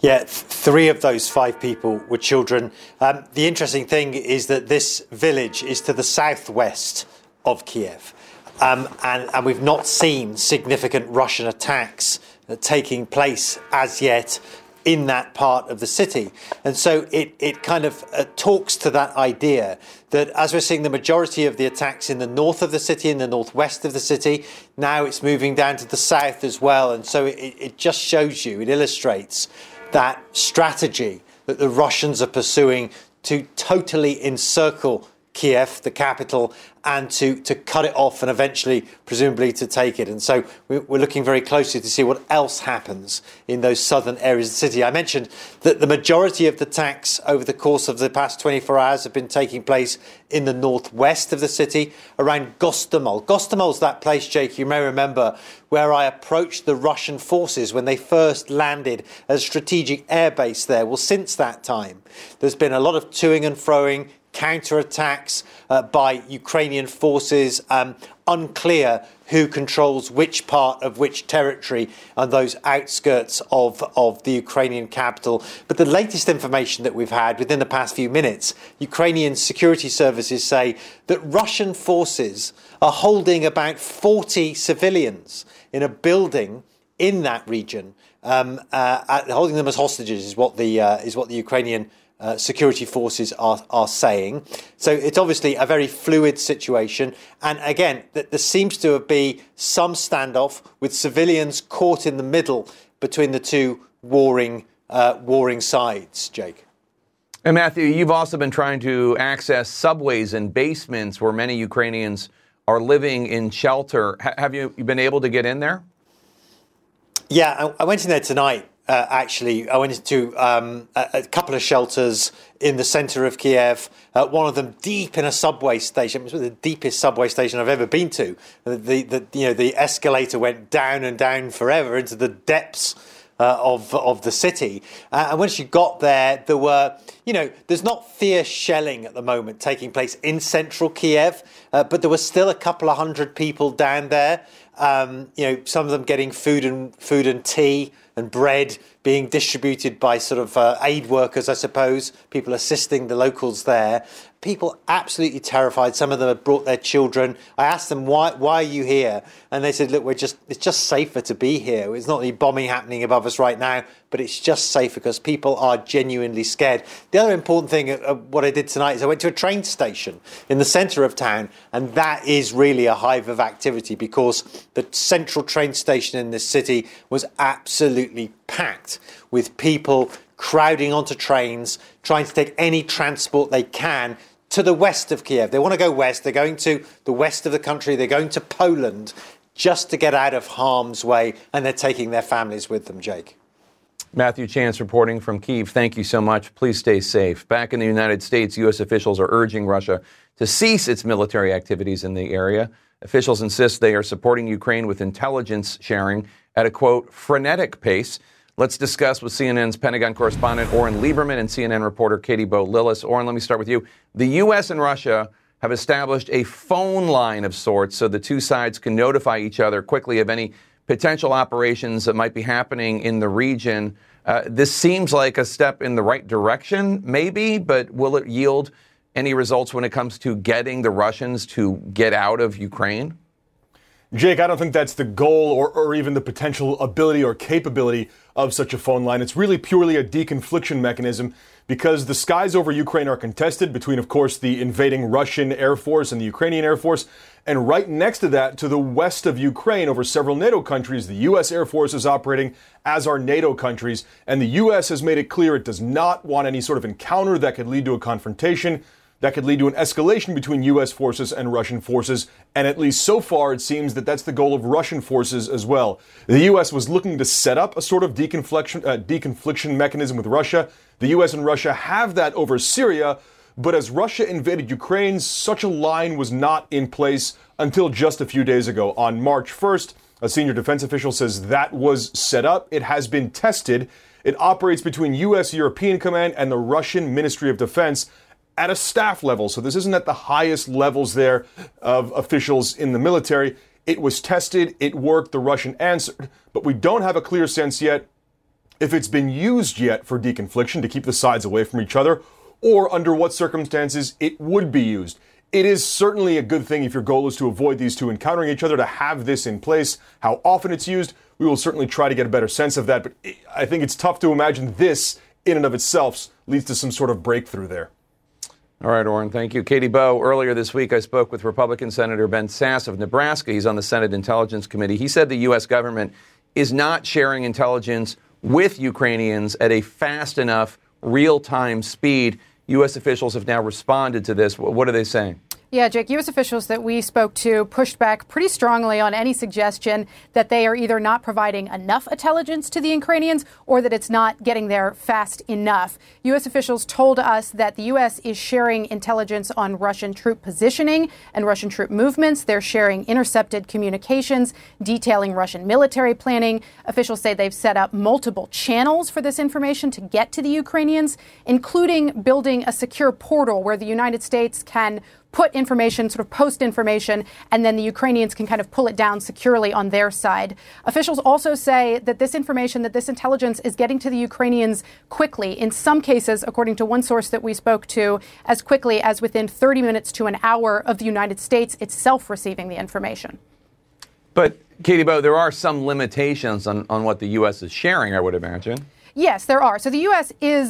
Yeah, th- three of those five people were children. Um, the interesting thing is that this village is to the southwest of Kiev. Um, and, and we've not seen significant Russian attacks taking place as yet in that part of the city. And so it, it kind of uh, talks to that idea that as we're seeing the majority of the attacks in the north of the city, in the northwest of the city, now it's moving down to the south as well. And so it, it just shows you, it illustrates that strategy that the Russians are pursuing to totally encircle Kiev, the capital, and to, to cut it off and eventually, presumably, to take it. And so we're looking very closely to see what else happens in those southern areas of the city. I mentioned that the majority of the attacks over the course of the past twenty-four hours have been taking place in the northwest of the city, around Gostomel. Gostomel is that place, Jake, you may remember, where I approached the Russian forces when they first landed at a strategic airbase there. Well, since that time, there's been a lot of toing and froing, counterattacks uh, by Ukrainian forces, um, unclear who controls which part of which territory and those outskirts of, of the Ukrainian capital. But the latest information that we've had within the past few minutes, Ukrainian security services say that Russian forces are holding about forty civilians in a building in that region, um, uh, at, holding them as hostages is what the uh, is what the Ukrainian Uh, security forces are, are saying. So it's obviously a very fluid situation. And again, th- there seems to be some standoff with civilians caught in the middle between the two warring, uh, warring sides, Jake. And Matthew, you've also been trying to access subways and basements where many Ukrainians are living in shelter. H- have you, you been able to get in there? Yeah, I, I went in there tonight. Uh, actually, I went into um, a, a couple of shelters in the centre of Kiev, uh, one of them deep in a subway station. It was the deepest subway station I've ever been to. The, the, the, you know, the escalator went down and down forever into the depths Uh, of of the city, uh, and once you got there, there were, you know, there's not fierce shelling at the moment taking place in central Kiev, uh, but there were still a couple of hundred people down there. Um, you know, some of them getting food and food and tea and bread being distributed by sort of uh, aid workers, I suppose. People assisting the locals there. People absolutely terrified. Some of them had brought their children. I asked them, why why are you here? And they said, look, we're just it's just safer to be here. It's not the bombing happening above us right now, but it's just safer because people are genuinely scared. The other important thing, uh, what I did tonight, is I went to a train station in the centre of town, and that is really a hive of activity because the central train station in this city was absolutely packed with people crowding onto trains, trying to take any transport they can to the west of Kiev. They want to go west. They're going to the west of the country. They're going to Poland just to get out of harm's way, and they're taking their families with them, Jake. Matthew Chance reporting from Kyiv. Thank you so much. Please stay safe. Back in the United States, U S officials are urging Russia to cease its military activities in the area. Officials insist they are supporting Ukraine with intelligence sharing at a, quote, frenetic pace. Let's discuss with C N N's Pentagon correspondent Oren Lieberman and C N N reporter Katie Bo Lillis. Oren, let me start with you. The U S and Russia have established a phone line of sorts so the two sides can notify each other quickly of any potential operations that might be happening in the region. Uh, this seems like a step in the right direction, maybe, but will it yield any results when it comes to getting the Russians to get out of Ukraine? Jake, I don't think that's the goal or, or even the potential ability or capability of such a phone line. It's really purely a deconfliction mechanism because the skies over Ukraine are contested between, of course, the invading Russian Air Force and the Ukrainian Air Force. And right next to that, to the west of Ukraine, over several NATO countries, the U S. Air Force is operating, as are NATO countries. And the U S has made it clear it does not want any sort of encounter that could lead to a confrontation. That could lead to an escalation between U S forces and Russian forces, and at least so far it seems that that's the goal of Russian forces as well. The U S was looking to set up a sort of deconfliction, uh, deconfliction mechanism with Russia. The U S and Russia have that over Syria, but as Russia invaded Ukraine, such a line was not in place until just a few days ago. On March first, a senior defense official says that was set up. It has been tested. It operates between U S. European Command and the Russian Ministry of Defense, at a staff level, so this isn't at the highest levels there of officials in the military. It was tested, it worked, the Russian answered, but we don't have a clear sense yet if it's been used yet for deconfliction to keep the sides away from each other, or under what circumstances it would be used. It is certainly a good thing if your goal is to avoid these two encountering each other to have this in place. How often it's used, we will certainly try to get a better sense of that, but I think it's tough to imagine this in and of itself leads to some sort of breakthrough there. All right, Oren, thank you. Katie Bo, earlier this week I spoke with Republican Senator Ben Sasse of Nebraska. He's on the Senate Intelligence Committee. He said the U S government is not sharing intelligence with Ukrainians at a fast enough real-time speed. U S officials have now responded to this. What are they saying? Yeah, Jake, U S officials that we spoke to pushed back pretty strongly on any suggestion that they are either not providing enough intelligence to the Ukrainians or that it's not getting there fast enough. U S officials told us that the U S is sharing intelligence on Russian troop positioning and Russian troop movements. They're sharing intercepted communications detailing Russian military planning. Officials say they've set up multiple channels for this information to get to the Ukrainians, including building a secure portal where the United States can put information, sort of post information, and then the Ukrainians can kind of pull it down securely on their side. Officials also say that this information, that this intelligence is getting to the Ukrainians quickly, in some cases, according to one source that we spoke to, as quickly as within thirty minutes to an hour of the United States itself receiving the information. But, Katie Bo, there are some limitations on, on what the U S is sharing, I would imagine. Yes, there are. So the U S is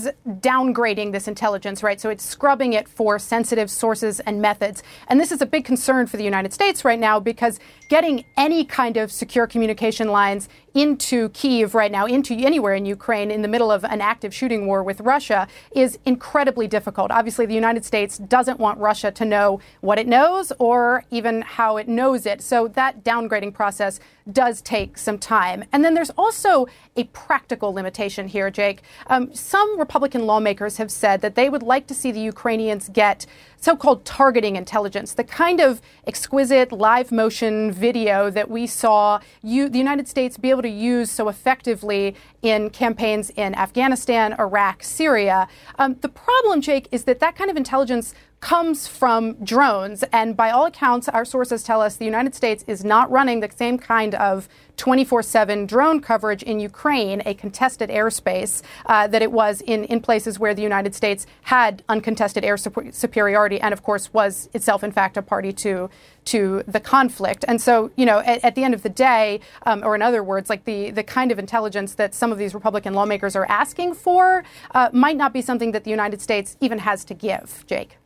downgrading this intelligence, right? So it's scrubbing it for sensitive sources and methods. And this is a big concern for the United States right now because getting any kind of secure communication lines into Kyiv right now, into anywhere in Ukraine, in the middle of an active shooting war with Russia, is incredibly difficult. Obviously, the United States doesn't want Russia to know what it knows or even how it knows it. So that downgrading process does take some time. And then there's also a practical limitation here, Jake. Um, some Republican lawmakers have said that they would like to see the Ukrainians get so-called targeting intelligence, the kind of exquisite live motion video that we saw you, the United States be able to use so effectively in campaigns in Afghanistan, Iraq, Syria. Um, the problem, Jake, is that that kind of intelligence comes from drones. And by all accounts, our sources tell us the United States is not running the same kind of twenty-four seven drone coverage in Ukraine, a contested airspace, uh, that it was in, in places where the United States had uncontested air super- superiority and, of course, was itself, in fact, a party to to the conflict. And so, you know, at, at the end of the day, um, or in other words, like the, the kind of intelligence that some of these Republican lawmakers are asking for uh, might not be something that the United States even has to give, Jake.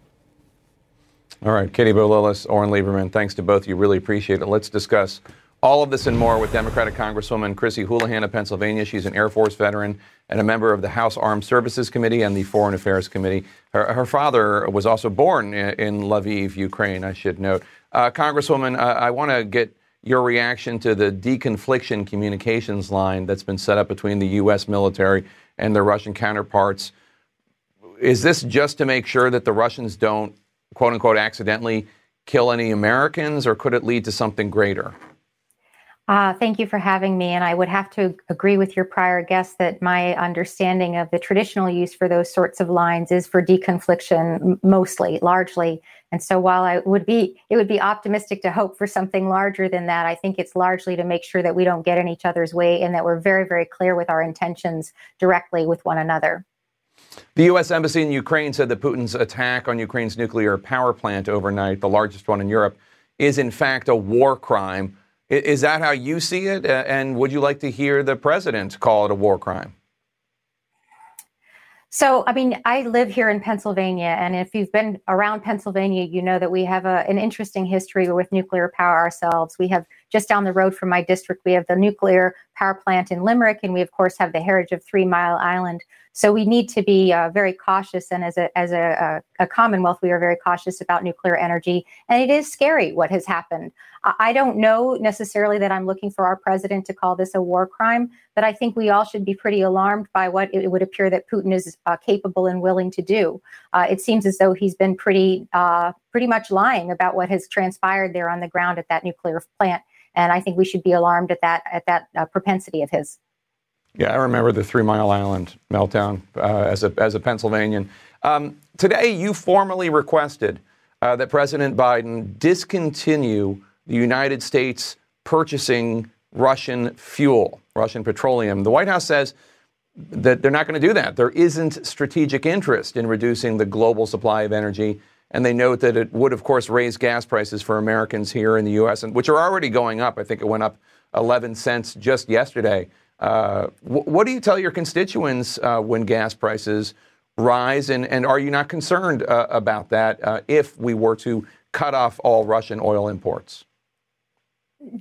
All right, Katie Bo Lillis, Oren Lieberman, thanks to both of you. Really appreciate it. Let's discuss all of this and more with Democratic Congresswoman Chrissy Houlahan of Pennsylvania. She's an Air Force veteran and a member of the House Armed Services Committee and the Foreign Affairs Committee. Her, her father was also born in, in Lviv, Ukraine, I should note. Uh, Congresswoman, uh, I want to get your reaction to the deconfliction communications line that's been set up between the U S military and their Russian counterparts. Is this just to make sure that the Russians don't, quote unquote, accidentally kill any Americans, or could it lead to something greater? Uh, thank you for having me. And I would have to agree with your prior guest that my understanding of the traditional use for those sorts of lines is for deconfliction mostly, largely. And so while I would be, it would be optimistic to hope for something larger than that, I think it's largely to make sure that we don't get in each other's way and that we're very, very clear with our intentions directly with one another. The U S. Embassy in Ukraine said that Putin's attack on Ukraine's nuclear power plant overnight, the largest one in Europe, is in fact a war crime. Is that how you see it? And would you like to hear the president call it a war crime? So, I mean, I live here in Pennsylvania, and if you've been around Pennsylvania, you know that we have a, an interesting history with nuclear power ourselves. We have, just down the road from my district, we have the nuclear power plant in Limerick, and we, of course, have the heritage of Three Mile Island. So we need to be uh, very cautious, and as a as a, a, a Commonwealth, we are very cautious about nuclear energy, and it is scary what has happened. I don't know necessarily that I'm looking for our president to call this a war crime, but I think we all should be pretty alarmed by what it would appear that Putin is uh, capable and willing to do. Uh, it seems as though he's been pretty uh, pretty much lying about what has transpired there on the ground at that nuclear plant, and I think we should be alarmed at that at that uh, propensity of his. Yeah, I remember the Three Mile Island meltdown uh, as a as a Pennsylvanian. Um, today, you formally requested uh, that President Biden discontinue the United States purchasing Russian fuel, Russian petroleum. The White House says that they're not going to do that. There isn't strategic interest in reducing the global supply of energy. And they note that it would, of course, raise gas prices for Americans here in the U S, which are already going up. I think it went up eleven cents just yesterday. Uh, wh- what do you tell your constituents uh, when gas prices rise? And, and are you not concerned uh, about that uh, if we were to cut off all Russian oil imports?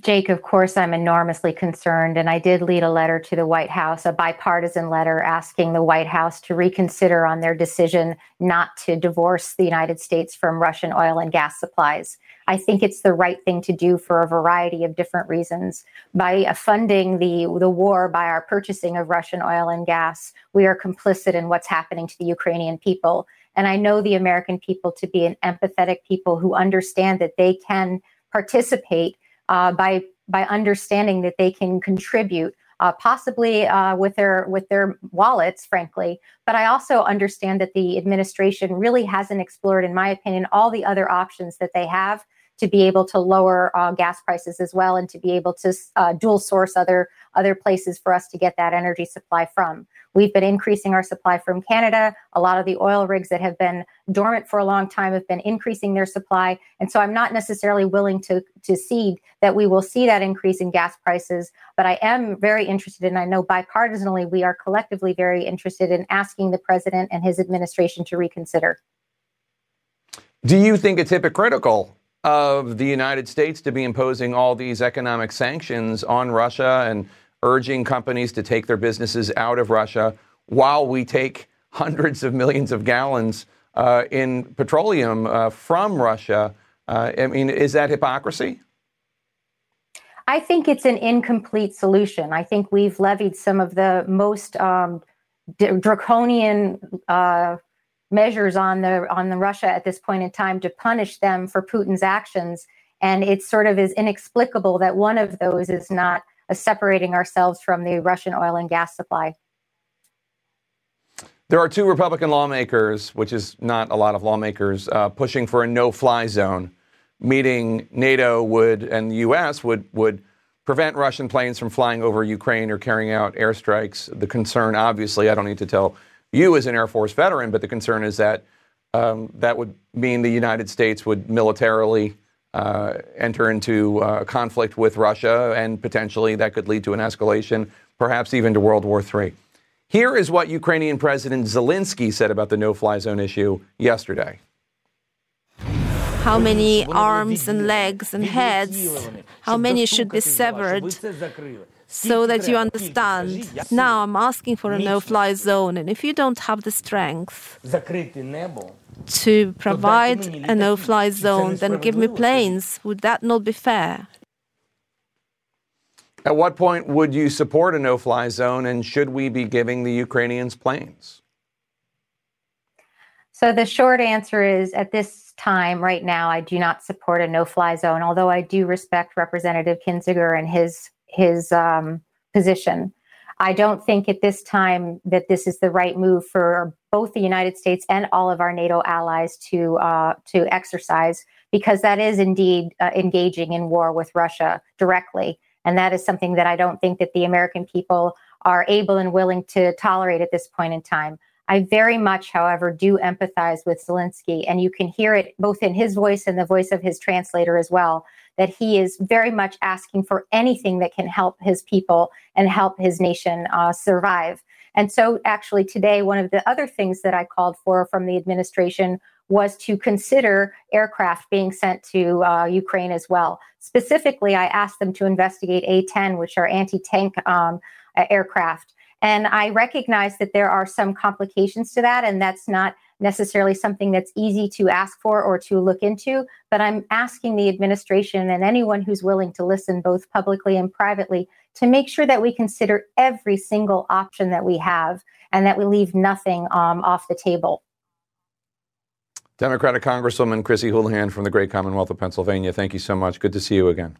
Jake, of course, I'm enormously concerned, and I did lead a letter to the White House, a bipartisan letter asking the White House to reconsider on their decision not to divorce the United States from Russian oil and gas supplies. I think it's the right thing to do for a variety of different reasons. By funding the, the war, by our purchasing of Russian oil and gas, we are complicit in what's happening to the Ukrainian people. And I know the American people to be an empathetic people who understand that they can participate Uh, by by understanding that they can contribute, uh, possibly uh, with their with their wallets, frankly. But I also understand that the administration really hasn't explored, in my opinion, all the other options that they have to be able to lower uh, gas prices as well, and to be able to uh, dual source other other places for us to get that energy supply from. We've been increasing our supply from Canada. A lot of the oil rigs that have been dormant for a long time have been increasing their supply. And so I'm not necessarily willing to, to see that we will see that increase in gas prices, but I am very interested, and I know bipartisanly we are collectively very interested in asking the president and his administration to reconsider. Do you think it's hypocritical of the United States to be imposing all these economic sanctions on Russia and urging companies to take their businesses out of Russia while we take hundreds of millions of gallons uh, in petroleum uh, from Russia. Uh, I mean, is that hypocrisy? I think it's an incomplete solution. I think we've levied some of the most um, d- draconian uh, measures on the on the Russia at this point in time to punish them for Putin's actions. And it sort of is inexplicable that one of those is not uh, separating ourselves from the Russian oil and gas supply. There are two Republican lawmakers, which is not a lot of lawmakers, uh, pushing for a no-fly zone, meaning NATO would and the U S would would prevent Russian planes from flying over Ukraine or carrying out airstrikes. The concern, obviously, I don't need to tell you as an Air Force veteran, but the concern is that um, that would mean the United States would militarily uh, enter into uh, conflict with Russia, and potentially that could lead to an escalation, perhaps even to World War Three. Here is what Ukrainian President Zelensky said about the no-fly zone issue yesterday. How many arms and legs and heads, how many should be severed, so that you understand. Now I'm asking for a no-fly zone, and if you don't have the strength to provide a no-fly zone, then give me planes. Would that not be fair? At what point would you support a no-fly zone, and should we be giving the Ukrainians planes? So the short answer is, at this time right now, I do not support a no-fly zone, although I do respect Representative Kinzinger and his his um, position. I don't think at this time that this is the right move for both the United States and all of our NATO allies to uh, to exercise, because that is indeed uh, engaging in war with Russia directly. And that is something that I don't think that the American people are able and willing to tolerate at this point in time. I very much, however, do empathize with Zelensky, and you can hear it both in his voice and the voice of his translator as well, that he is very much asking for anything that can help his people and help his nation uh, survive. And so actually today, one of the other things that I called for from the administration was to consider aircraft being sent to uh, Ukraine as well. Specifically, I asked them to investigate A ten, which are anti-tank um, uh, aircraft. And I recognize that there are some complications to that, and that's not necessarily something that's easy to ask for or to look into. But I'm asking the administration and anyone who's willing to listen, both publicly and privately, to make sure that we consider every single option that we have and that we leave nothing um, off the table. Democratic Congresswoman Chrissy Houlahan from the great Commonwealth of Pennsylvania, thank you so much. Good to see you again.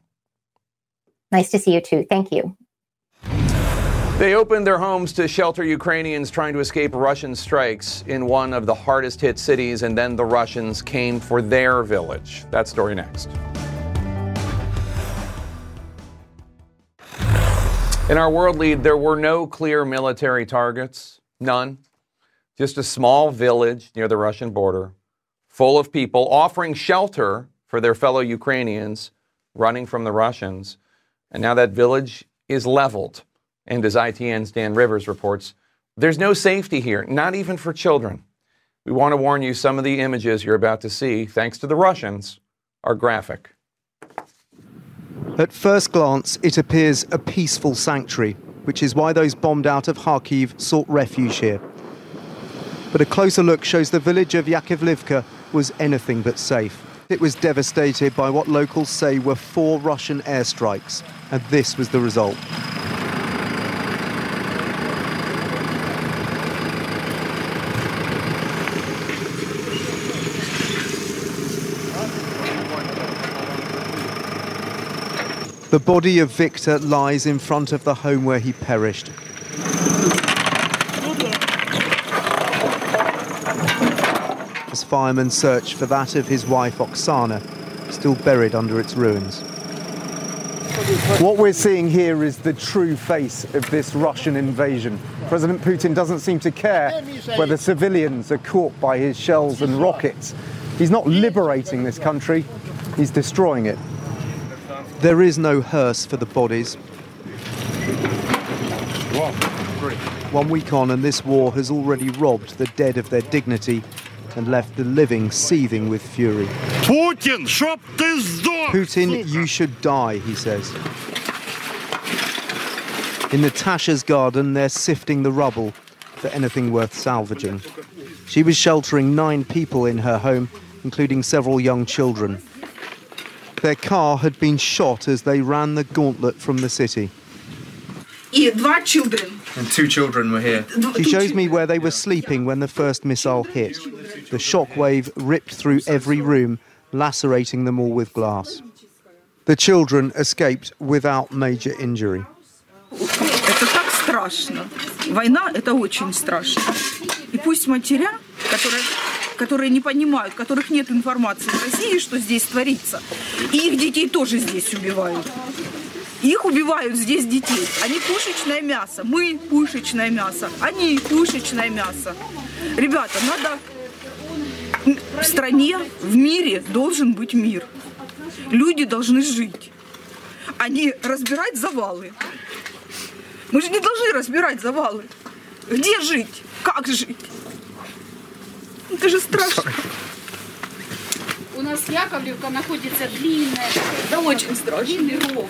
Nice to see you too. Thank you. They opened their homes to shelter Ukrainians trying to escape Russian strikes in one of the hardest hit cities, and then the Russians came for their village. That story next. In our world lead, there were no clear military targets, none. Just a small village near the Russian border, full of people offering shelter for their fellow Ukrainians running from the Russians. And now that village is leveled. And as I T N's Dan Rivers reports, there's no safety here, not even for children. We want to warn you, some of the images you're about to see, thanks to the Russians, are graphic. At first glance, it appears a peaceful sanctuary, which is why those bombed out of Kharkiv sought refuge here. But a closer look shows the village of Yakovlivka was anything but safe. It was devastated by what locals say were four Russian airstrikes, and this was the result. The body of Victor lies in front of the home where he perished. As firemen search for that of his wife, Oksana, still buried under its ruins. What we're seeing here is the true face of this Russian invasion. President Putin doesn't seem to care whether civilians are caught by his shells and rockets. He's not liberating this country, he's destroying it. There is no hearse for the bodies. One week on, and this war has already robbed the dead of their dignity and left the living seething with fury. Putin, Putin, you should die, he says. In Natasha's garden, they're sifting the rubble for anything worth salvaging. She was sheltering nine people in her home, including several young children. Their car had been shot as they ran the gauntlet from the city. And two children were here. She shows me where they were sleeping when the first missile hit. The shockwave ripped through every room, lacerating them all with glass. The children escaped without major injury. Их убивают здесь детей. Они пушечное мясо. Мы пушечное мясо. Они пушечное мясо. Ребята, надо... В стране, в мире должен быть мир. Люди должны жить. А не разбирать завалы. Мы же не должны разбирать завалы. Где жить? Как жить? Это же страшно. У нас Яковлевка находится длинная, да очень страшный ров.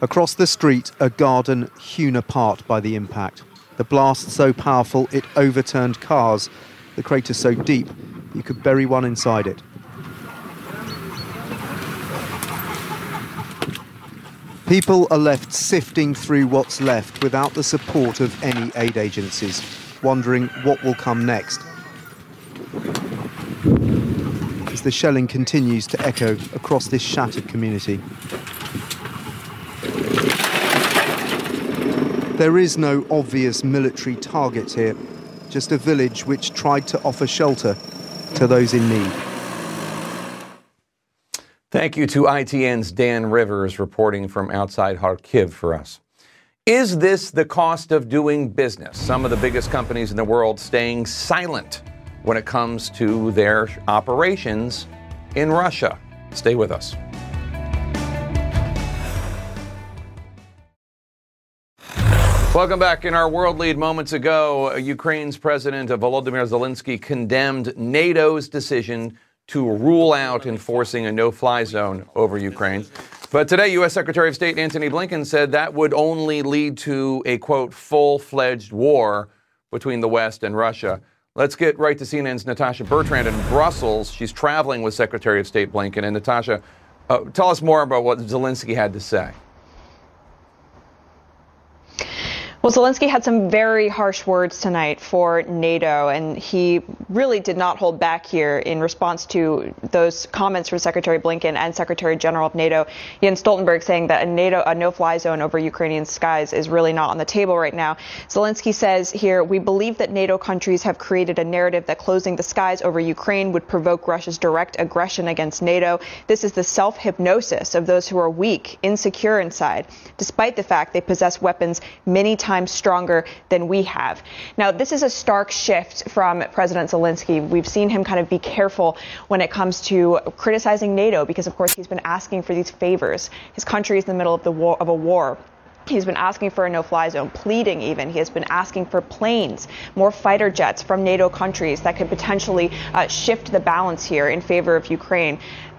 Across the street, a garden hewn apart by the impact. The blast so powerful it overturned cars. The crater so deep you could bury one inside it. People are left sifting through what's left without the support of any aid agencies, wondering what will come next, as the shelling continues to echo across this shattered community. There is no obvious military target here, just a village which tried to offer shelter to those in need. Thank you to I T N's Dan Rivers reporting from outside Kharkiv for us. Is this the cost of doing business? Some of the biggest companies in the world staying silent when it comes to their operations in Russia. Stay with us. Welcome back. In our world lead moments ago, Ukraine's President Volodymyr Zelensky condemned NATO's decision to rule out enforcing a no-fly zone over Ukraine. But today, U S. Secretary of State Antony Blinken said that would only lead to a, quote, full-fledged war between the West and Russia. Let's get right to C N N's Natasha Bertrand in Brussels. She's traveling with Secretary of State Blinken. And Natasha, uh, tell us more about what Zelensky had to say. Well, Zelensky had some very harsh words tonight for NATO, and he really did not hold back here in response to those comments from Secretary Blinken and Secretary General of NATO, Jens Stoltenberg, saying that a NATO, a no-fly zone over Ukrainian skies is really not on the table right now. Zelensky says here, we believe that NATO countries have created a narrative that closing the skies over Ukraine would provoke Russia's direct aggression against NATO. This is the self-hypnosis of those who are weak, insecure inside, despite the fact they possess weapons many times times stronger than we have. Now, this is a stark shift from President Zelensky. We've seen him kind of be careful when it comes to criticizing NATO because, of course, he's been asking for these favors. His country is in the middle of the war, of a war. He's been asking for a no-fly zone, pleading even. He has been asking for planes, more fighter jets from NATO countries that could potentially uh, shift the balance here in favor of Ukraine.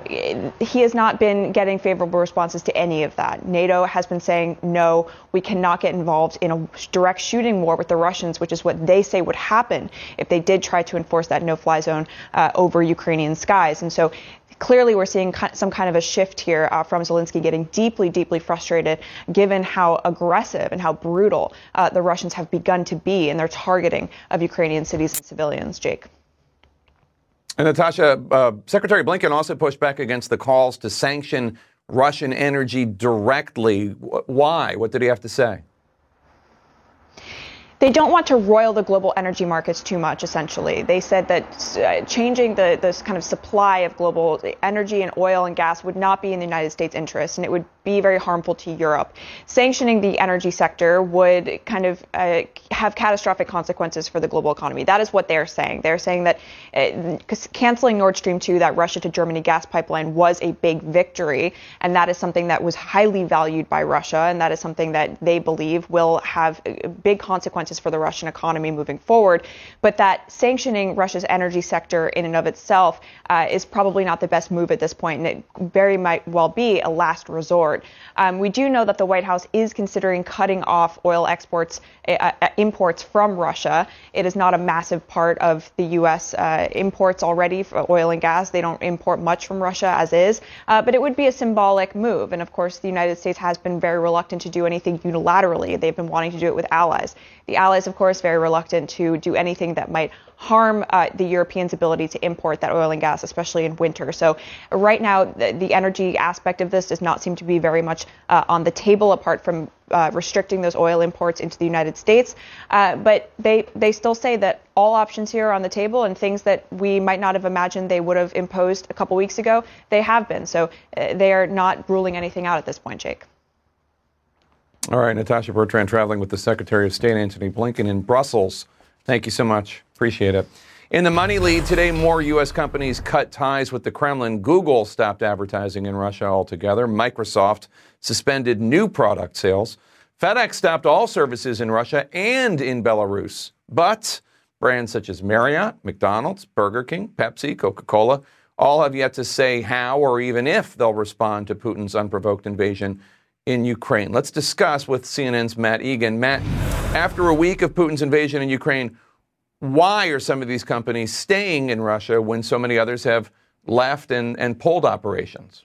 He has not been getting favorable responses to any of that. NATO has been saying, no, we cannot get involved in a direct shooting war with the Russians, which is what they say would happen if they did try to enforce that no-fly zone uh, over Ukrainian skies. And so clearly we're seeing some kind of a shift here uh, from Zelensky getting deeply, deeply frustrated, given how aggressive and how brutal uh, the Russians have begun to be in their targeting of Ukrainian cities and civilians. Jake. And Natasha, uh, Secretary Blinken also pushed back against the calls to sanction Russian energy directly. Why? What did he have to say? They don't want to roil the global energy markets too much, essentially. They said that uh, changing the this kind of supply of global energy and oil and gas would not be in the United States' interest, and it would be very harmful to Europe. Sanctioning the energy sector would kind of uh, have catastrophic consequences for the global economy. That is what they're saying. They're saying that uh, canceling Nord Stream two, that Russia to Germany gas pipeline, was a big victory, and that is something that was highly valued by Russia, and that is something that they believe will have big consequences consequences for the Russian economy moving forward, but that sanctioning Russia's energy sector in and of itself uh, is probably not the best move at this point, and it very might well be a last resort. Um, we do know that the White House is considering cutting off oil exports, uh, imports from Russia. It is not a massive part of the U S uh, imports already for oil and gas. They don't import much from Russia as is, uh, but it would be a symbolic move. And of course, the United States has been very reluctant to do anything unilaterally. They've been wanting to do it with allies. The allies, of course, very reluctant to do anything that might harm uh, the Europeans' ability to import that oil and gas, especially in winter. So right now, the, the energy aspect of this does not seem to be very much uh, on the table, apart from uh, restricting those oil imports into the United States. Uh, but they, they still say that all options here are on the table, and things that we might not have imagined they would have imposed a couple weeks ago, they have been. So uh, they are not ruling anything out at this point, Jake. All right, Natasha Bertrand traveling with the Secretary of State, Antony Blinken, in Brussels. Thank you so much. Appreciate it. In the money lead today, more U S companies cut ties with the Kremlin. Google stopped advertising in Russia altogether. Microsoft suspended new product sales. FedEx stopped all services in Russia and in Belarus. But brands such as Marriott, McDonald's, Burger King, Pepsi, Coca-Cola, all have yet to say how or even if they'll respond to Putin's unprovoked invasion in Ukraine. Let's discuss with C N N's Matt Egan. Matt, after a week of Putin's invasion in Ukraine, why are some of these companies staying in Russia when so many others have left and, and pulled operations?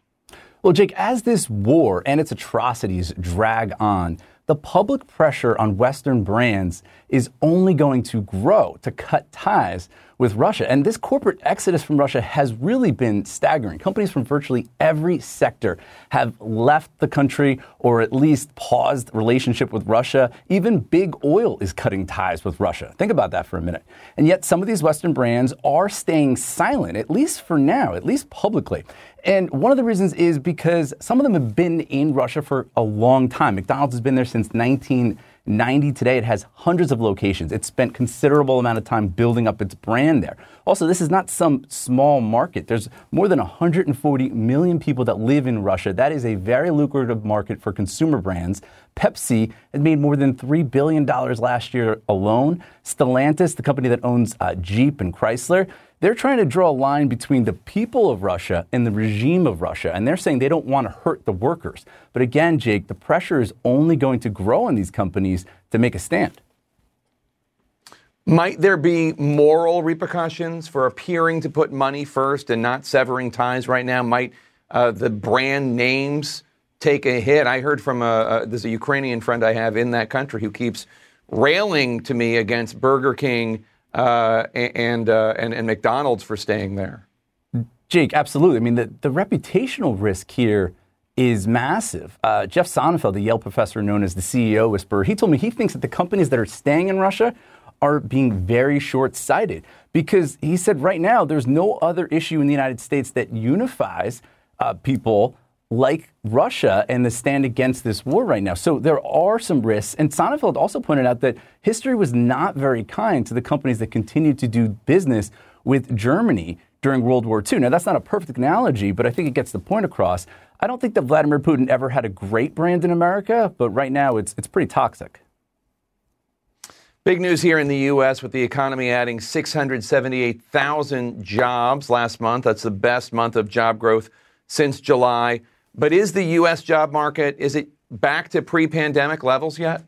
Well, Jake, as this war and its atrocities drag on, the public pressure on Western brands is only going to grow to cut ties with Russia. And this corporate exodus from Russia has really been staggering. Companies from virtually every sector have left the country or at least paused relationship with Russia. Even big oil is cutting ties with Russia. Think about that for a minute. And yet some of these Western brands are staying silent, at least for now, at least publicly. And one of the reasons is because some of them have been in Russia for a long time. McDonald's has been there since nineteen ninety. Today, it has hundreds of locations. It's spent considerable amount of time building up its brand there. Also, this is not some small market. There's more than one hundred forty million people that live in Russia. That is a very lucrative market for consumer brands. Pepsi has made more than three billion dollars last year alone. Stellantis, the company that owns uh, Jeep and Chrysler, they're trying to draw a line between the people of Russia and the regime of Russia, and they're saying they don't want to hurt the workers. But again, Jake, the pressure is only going to grow on these companies to make a stand. Might there be moral repercussions for appearing to put money first and not severing ties right now? Might uh, the brand names take a hit? I heard from a, a, there's a Ukrainian friend I have in that country who keeps railing to me against Burger King Uh, and, uh, and and McDonald's for staying there. Jake, absolutely. I mean, the, the reputational risk here is massive. Uh, Jeff Sonnenfeld, the Yale professor known as the C E O Whisperer, he told me he thinks that the companies that are staying in Russia are being very short-sighted because he said right now there's no other issue in the United States that unifies uh, people like Russia and the stand against this war right now. So there are some risks. And Sonnenfeld also pointed out that history was not very kind to the companies that continued to do business with Germany during World War Two. Now, that's not a perfect analogy, but I think it gets the point across. I don't think that Vladimir Putin ever had a great brand in America, but right now it's it's pretty toxic. Big news here in the U S with the economy adding six hundred seventy-eight thousand jobs last month. That's the best month of job growth since July. But is the U S job market, is it back to pre-pandemic levels yet?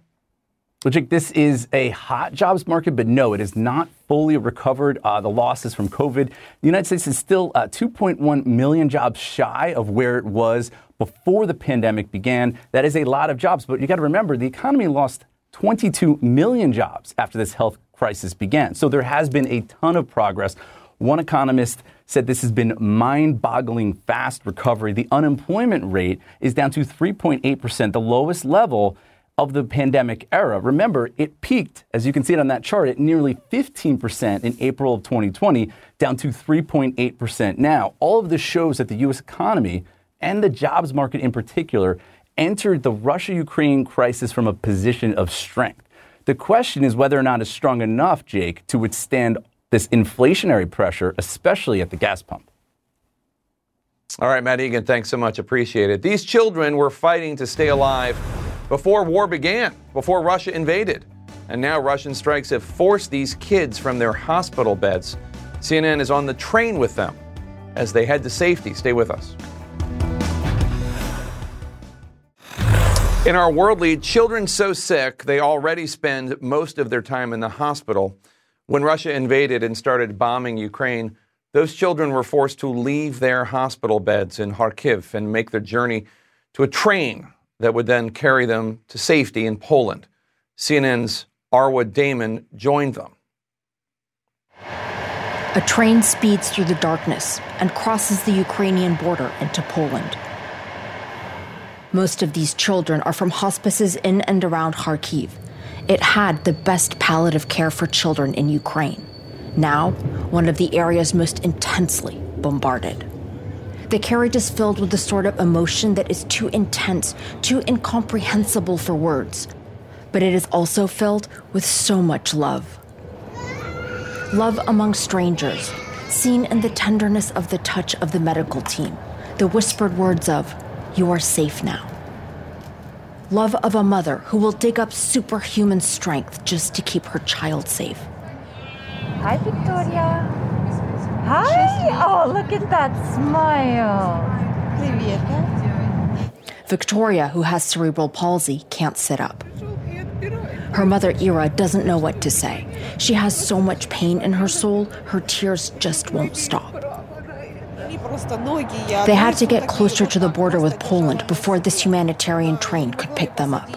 Well, Jake, this is a hot jobs market, but no, it is not fully recovered. Uh, the losses from COVID, the United States is still uh, two point one million jobs shy of where it was before the pandemic began. That is a lot of jobs, but you got to remember the economy lost twenty-two million jobs after this health crisis began. So there has been a ton of progress. One economist said this has been mind-boggling fast recovery. The unemployment rate is down to three point eight percent, the lowest level of the pandemic era. Remember, it peaked, as you can see it on that chart, at nearly fifteen percent in April of twenty twenty, down to three point eight percent now. All of this shows that the U S economy and the jobs market in particular entered the Russia-Ukraine crisis from a position of strength. The question is whether or not it's strong enough, Jake, to withstand this inflationary pressure, especially at the gas pump. All right, Matt Egan, thanks so much. Appreciate it. These children were fighting to stay alive before war began, before Russia invaded. And now Russian strikes have forced these kids from their hospital beds. C N N is on the train with them as they head to safety. Stay with us. In our world lead, children so sick they already spend most of their time in the hospital. When Russia invaded and started bombing Ukraine, those children were forced to leave their hospital beds in Kharkiv and make their journey to a train that would then carry them to safety in Poland. C N N's Arwa Damon joined them. A train speeds through the darkness and crosses the Ukrainian border into Poland. Most of these children are from hospices in and around Kharkiv. It had the best palliative care for children in Ukraine. Now, one of the areas most intensely bombarded. The carriage is filled with the sort of emotion that is too intense, too incomprehensible for words. But it is also filled with so much love. Love among strangers, seen in the tenderness of the touch of the medical team, the whispered words of, "You are safe now." Love of a mother who will dig up superhuman strength just to keep her child safe. Hi, Victoria. Hi. Oh, look at that smile. Victoria, who has cerebral palsy, can't sit up. Her mother, Ira, doesn't know what to say. She has so much pain in her soul, her tears just won't stop. They had to get closer to the border with Poland before this humanitarian train could pick them up.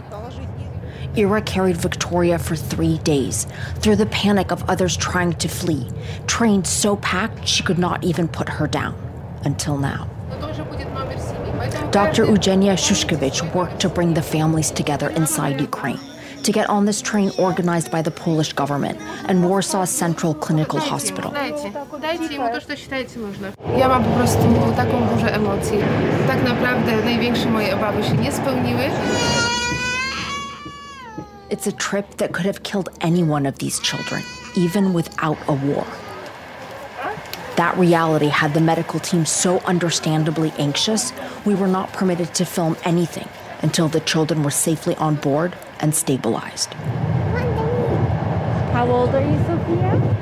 Ira carried Victoria for three days, through the panic of others trying to flee, trains so packed she could not even put her down, until now. Doctor Eugenia Shushkevich worked to bring the families together inside Ukraine, to get on this train organized by the Polish government and Warsaw Central Clinical Hospital. It's a trip that could have killed any one of these children, even without a war. That reality had the medical team so understandably anxious, we were not permitted to film anything until the children were safely on board and stabilized. How old are you, Sophia?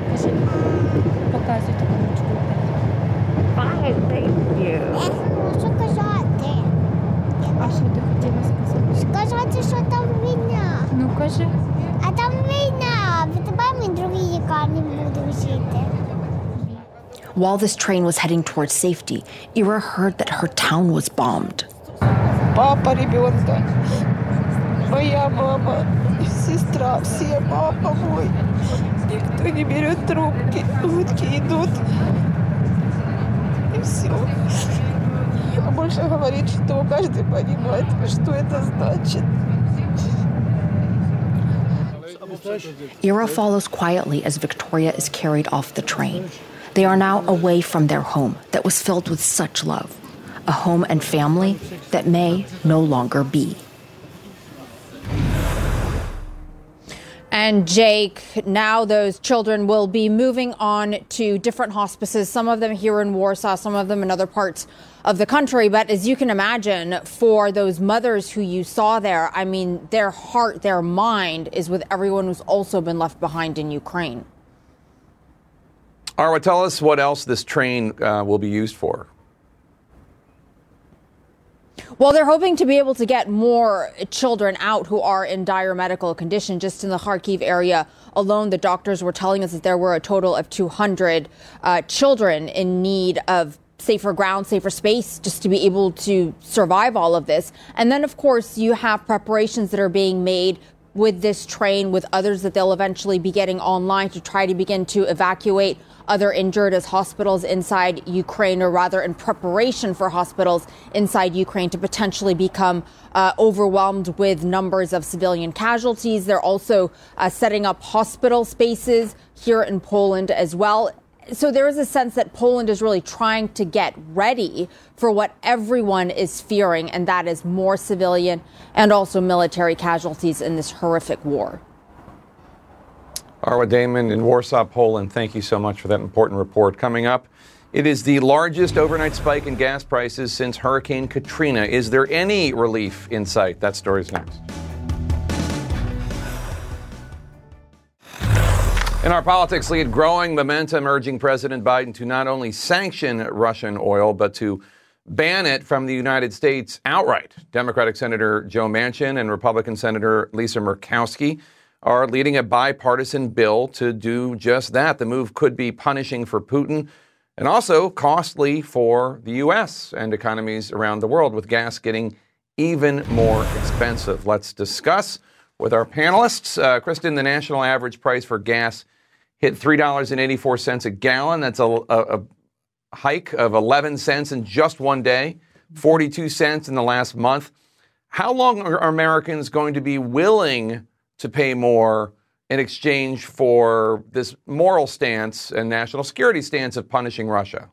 Five, thank you. While this train was heading towards safety, Ira heard that her town was bombed. Papa, ребенка. Моя мама, сестра, все мама мой. Никто не берет трубки, утки идут. И все. А больше говорит, что каждый понимает, что это значит. Ira follows quietly as Victoria is carried off the train. They are now away from their home that was filled with such love. A home and family that may no longer be. And Jake, now those children will be moving on to different hospices, some of them here in Warsaw, some of them in other parts of the country. But as you can imagine, for those mothers who you saw there, I mean, their heart, their mind is with everyone who's also been left behind in Ukraine. Arwa, tell us what else this train uh, will be used for. Well, they're hoping to be able to get more children out who are in dire medical condition. Just in the Kharkiv area alone, the doctors were telling us that there were a total of two hundred uh, children in need of safer ground, safer space, just to be able to survive all of this. And then, of course, you have preparations that are being made with this train, with others that they'll eventually be getting online to try to begin to evacuate other injured as hospitals inside Ukraine, or rather in preparation for hospitals inside Ukraine to potentially become uh, overwhelmed with numbers of civilian casualties. They're also uh, setting up hospital spaces here in Poland as well. So there is a sense that Poland is really trying to get ready for what everyone is fearing, and that is more civilian and also military casualties in this horrific war. Arwa Damon in Warsaw, Poland, thank you so much for that important report. Coming up, it is the largest overnight spike in gas prices since Hurricane Katrina. Is there any relief in sight? That story's next. In our politics lead, growing momentum urging President Biden to not only sanction Russian oil, but to ban it from the United States outright. Democratic Senator Joe Manchin and Republican Senator Lisa Murkowski are leading a bipartisan bill to do just that. The move could be punishing for Putin and also costly for the U S and economies around the world, with gas getting even more expensive. Let's discuss with our panelists. Uh, Kristen, the national average price for gas hit three dollars and eighty-four cents a gallon. That's a, a, a hike of eleven cents in just one day, forty-two cents in the last month. How long are Americans going to be willing to pay more in exchange for this moral stance and national security stance of punishing Russia?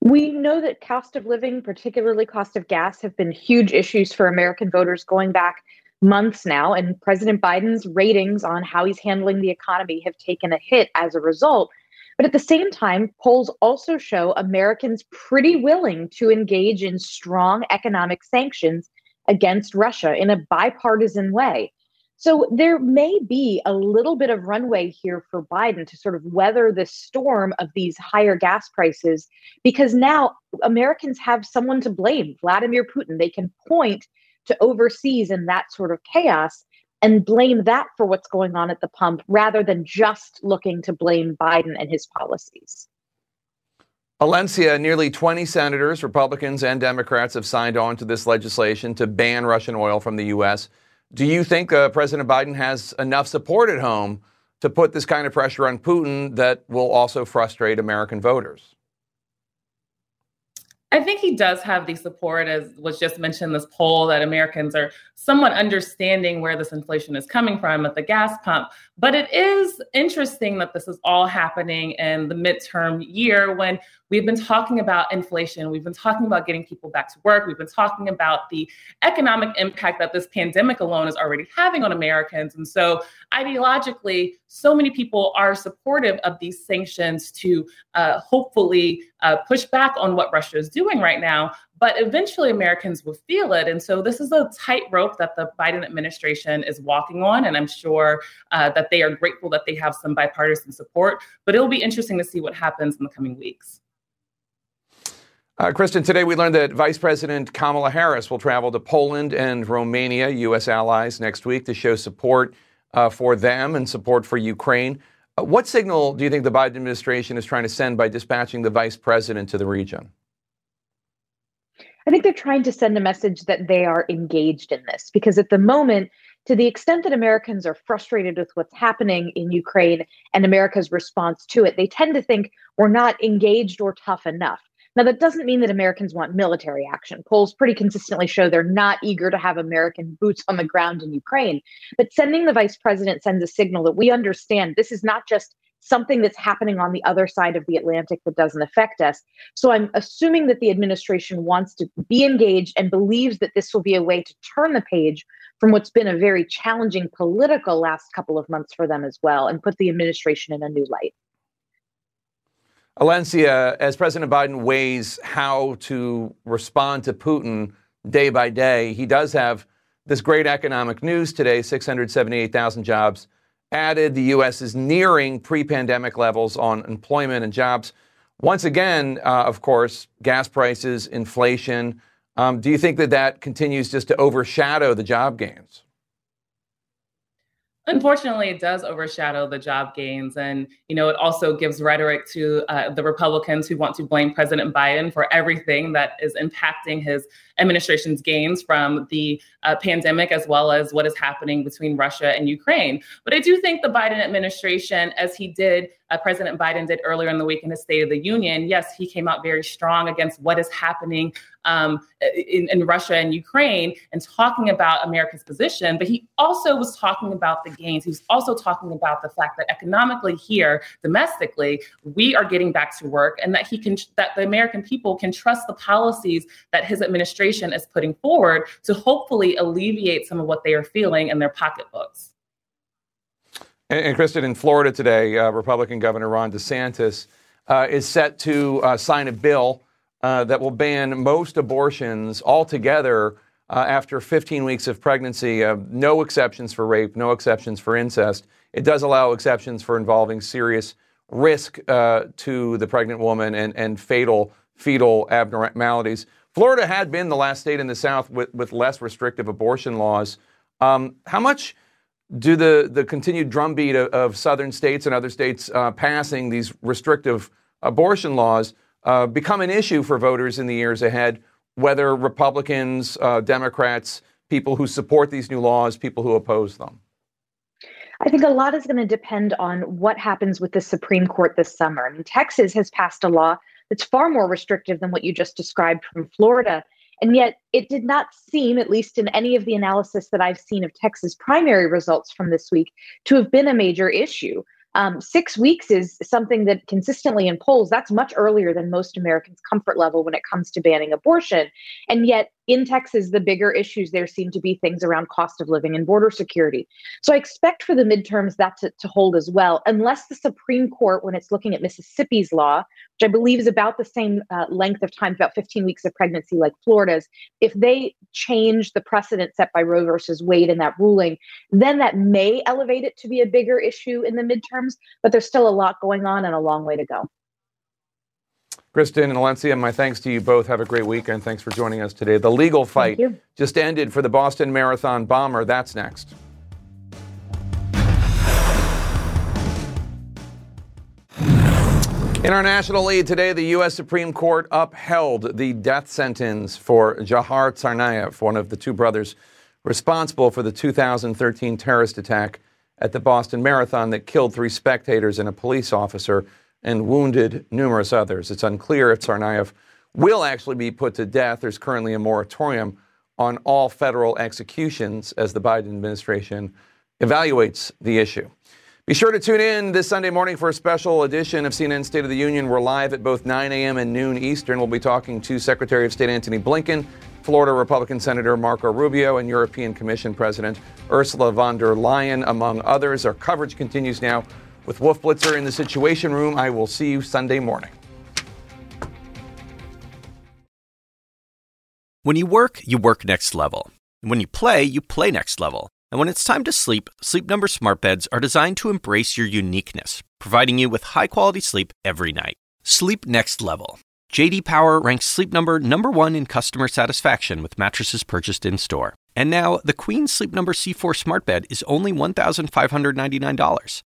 We know that cost of living, particularly cost of gas, have been huge issues for American voters going back months now, and President Biden's ratings on how he's handling the economy have taken a hit as a result. But at the same time, polls also show Americans pretty willing to engage in strong economic sanctions against Russia in a bipartisan way. So there may be a little bit of runway here for Biden to sort of weather the storm of these higher gas prices, because now Americans have someone to blame, Vladimir Putin. They can point to overseas and that sort of chaos and blame that for what's going on at the pump, rather than just looking to blame Biden and his policies. Valencia, nearly twenty senators, Republicans and Democrats, have signed on to this legislation to ban Russian oil from the U S. Do you think uh, President Biden has enough support at home to put this kind of pressure on Putin that will also frustrate American voters? I think he does have the support, as was just mentioned, this poll that Americans are somewhat understanding where this inflation is coming from at the gas pump. But it is interesting that this is all happening in the midterm year when we've been talking about inflation. We've been talking about getting people back to work. We've been talking about the economic impact that this pandemic alone is already having on Americans. And so ideologically, so many people are supportive of these sanctions to uh, hopefully uh, push back on what Russia is doing right now. But eventually Americans will feel it. And so this is a tightrope that the Biden administration is walking on. And I'm sure uh, that they are grateful that they have some bipartisan support. But it'll be interesting to see what happens in the coming weeks. Uh, Kristen, today we learned that Vice President Kamala Harris will travel to Poland and Romania, U S allies, next week to show support uh, for them and support for Ukraine. Uh, what signal do you think the Biden administration is trying to send by dispatching the vice president to the region? I think they're trying to send a message that they are engaged in this, because at the moment, to the extent that Americans are frustrated with what's happening in Ukraine and America's response to it, they tend to think we're not engaged or tough enough. Now, that doesn't mean that Americans want military action. Polls pretty consistently show they're not eager to have American boots on the ground in Ukraine. But sending the vice president sends a signal that we understand this is not just something that's happening on the other side of the Atlantic that doesn't affect us. So I'm assuming that the administration wants to be engaged and believes that this will be a way to turn the page from what's been a very challenging political last couple of months for them as well, and put the administration in a new light. Valencia, as President Biden weighs how to respond to Putin day by day, he does have this great economic news today, six hundred seventy-eight thousand jobs added. The U S is nearing pre-pandemic levels on employment and jobs. Once again, uh, of course, gas prices, inflation. Um, do you think that that continues just to overshadow the job gains? Unfortunately, it does overshadow the job gains. And, you know, it also gives rhetoric to uh, the Republicans who want to blame President Biden for everything that is impacting his administration's gains from the uh, pandemic, as well as what is happening between Russia and Ukraine. But I do think the Biden administration, as he did, Uh, President Biden did earlier in the week in his State of the Union, yes, he came out very strong against what is happening um, in, in Russia and Ukraine and talking about America's position. But he also was talking about the gains. He was also talking about the fact that economically here, domestically, we are getting back to work, and that he can, that the American people can trust the policies that his administration is putting forward to hopefully alleviate some of what they are feeling in their pocketbooks. And Kristen, in Florida today, uh, Republican Governor Ron DeSantis uh, is set to uh, sign a bill uh, that will ban most abortions altogether uh, after fifteen weeks of pregnancy. Uh, no exceptions for rape, no exceptions for incest. It does allow exceptions for involving serious risk uh, to the pregnant woman and, and fatal fetal abnormalities. Florida had been the last state in the South with, with less restrictive abortion laws. Um, how much do the, the continued drumbeat of, of southern states and other states uh, passing these restrictive abortion laws uh, become an issue for voters in the years ahead, whether Republicans, uh, Democrats, people who support these new laws, people who oppose them? I think a lot is going to depend on what happens with the Supreme Court this summer. I mean, Texas has passed a law that's far more restrictive than what you just described from Florida. And yet it did not seem, at least in any of the analysis that I've seen of Texas primary results from this week, to have been a major issue. Um, six weeks is something that consistently in polls, that's much earlier than most Americans' comfort level when it comes to banning abortion. And yet in Texas, the bigger issues there seem to be things around cost of living and border security. So I expect for the midterms that to, to hold as well, unless the Supreme Court, when it's looking at Mississippi's law, which I believe is about the same uh, length of time, about fifteen weeks of pregnancy like Florida's, if they change the precedent set by Roe versus Wade in that ruling, then that may elevate it to be a bigger issue in the midterms, but there's still a lot going on and a long way to go. Kristen and Alencia, my thanks to you both. Have a great weekend. Thanks for joining us today. The legal fight just ended for the Boston Marathon bomber. That's next. In our national lead today, the U S. Supreme Court upheld the death sentence for Jahar Tsarnaev, one of the two brothers responsible for the two thousand thirteen terrorist attack at the Boston Marathon that killed three spectators and a police officer and wounded numerous others. It's unclear if Tsarnaev will actually be put to death. There's currently a moratorium on all federal executions as the Biden administration evaluates the issue. Be sure to tune in this Sunday morning for a special edition of C N N State of the Union. We're live at both nine a.m. and noon Eastern. We'll be talking to Secretary of State Antony Blinken, Florida Republican Senator Marco Rubio, and European Commission President Ursula von der Leyen, among others. Our coverage continues now with Wolf Blitzer in the Situation Room. I will see you Sunday morning. When you work, you work next level. And when you play, you play next level. And when it's time to sleep, Sleep Number smart beds are designed to embrace your uniqueness, providing you with high-quality sleep every night. Sleep next level. J D. Power ranks Sleep Number number one in customer satisfaction with mattresses purchased in-store. And now, the Queen Sleep Number C four smart bed is only one thousand five hundred ninety-nine dollars.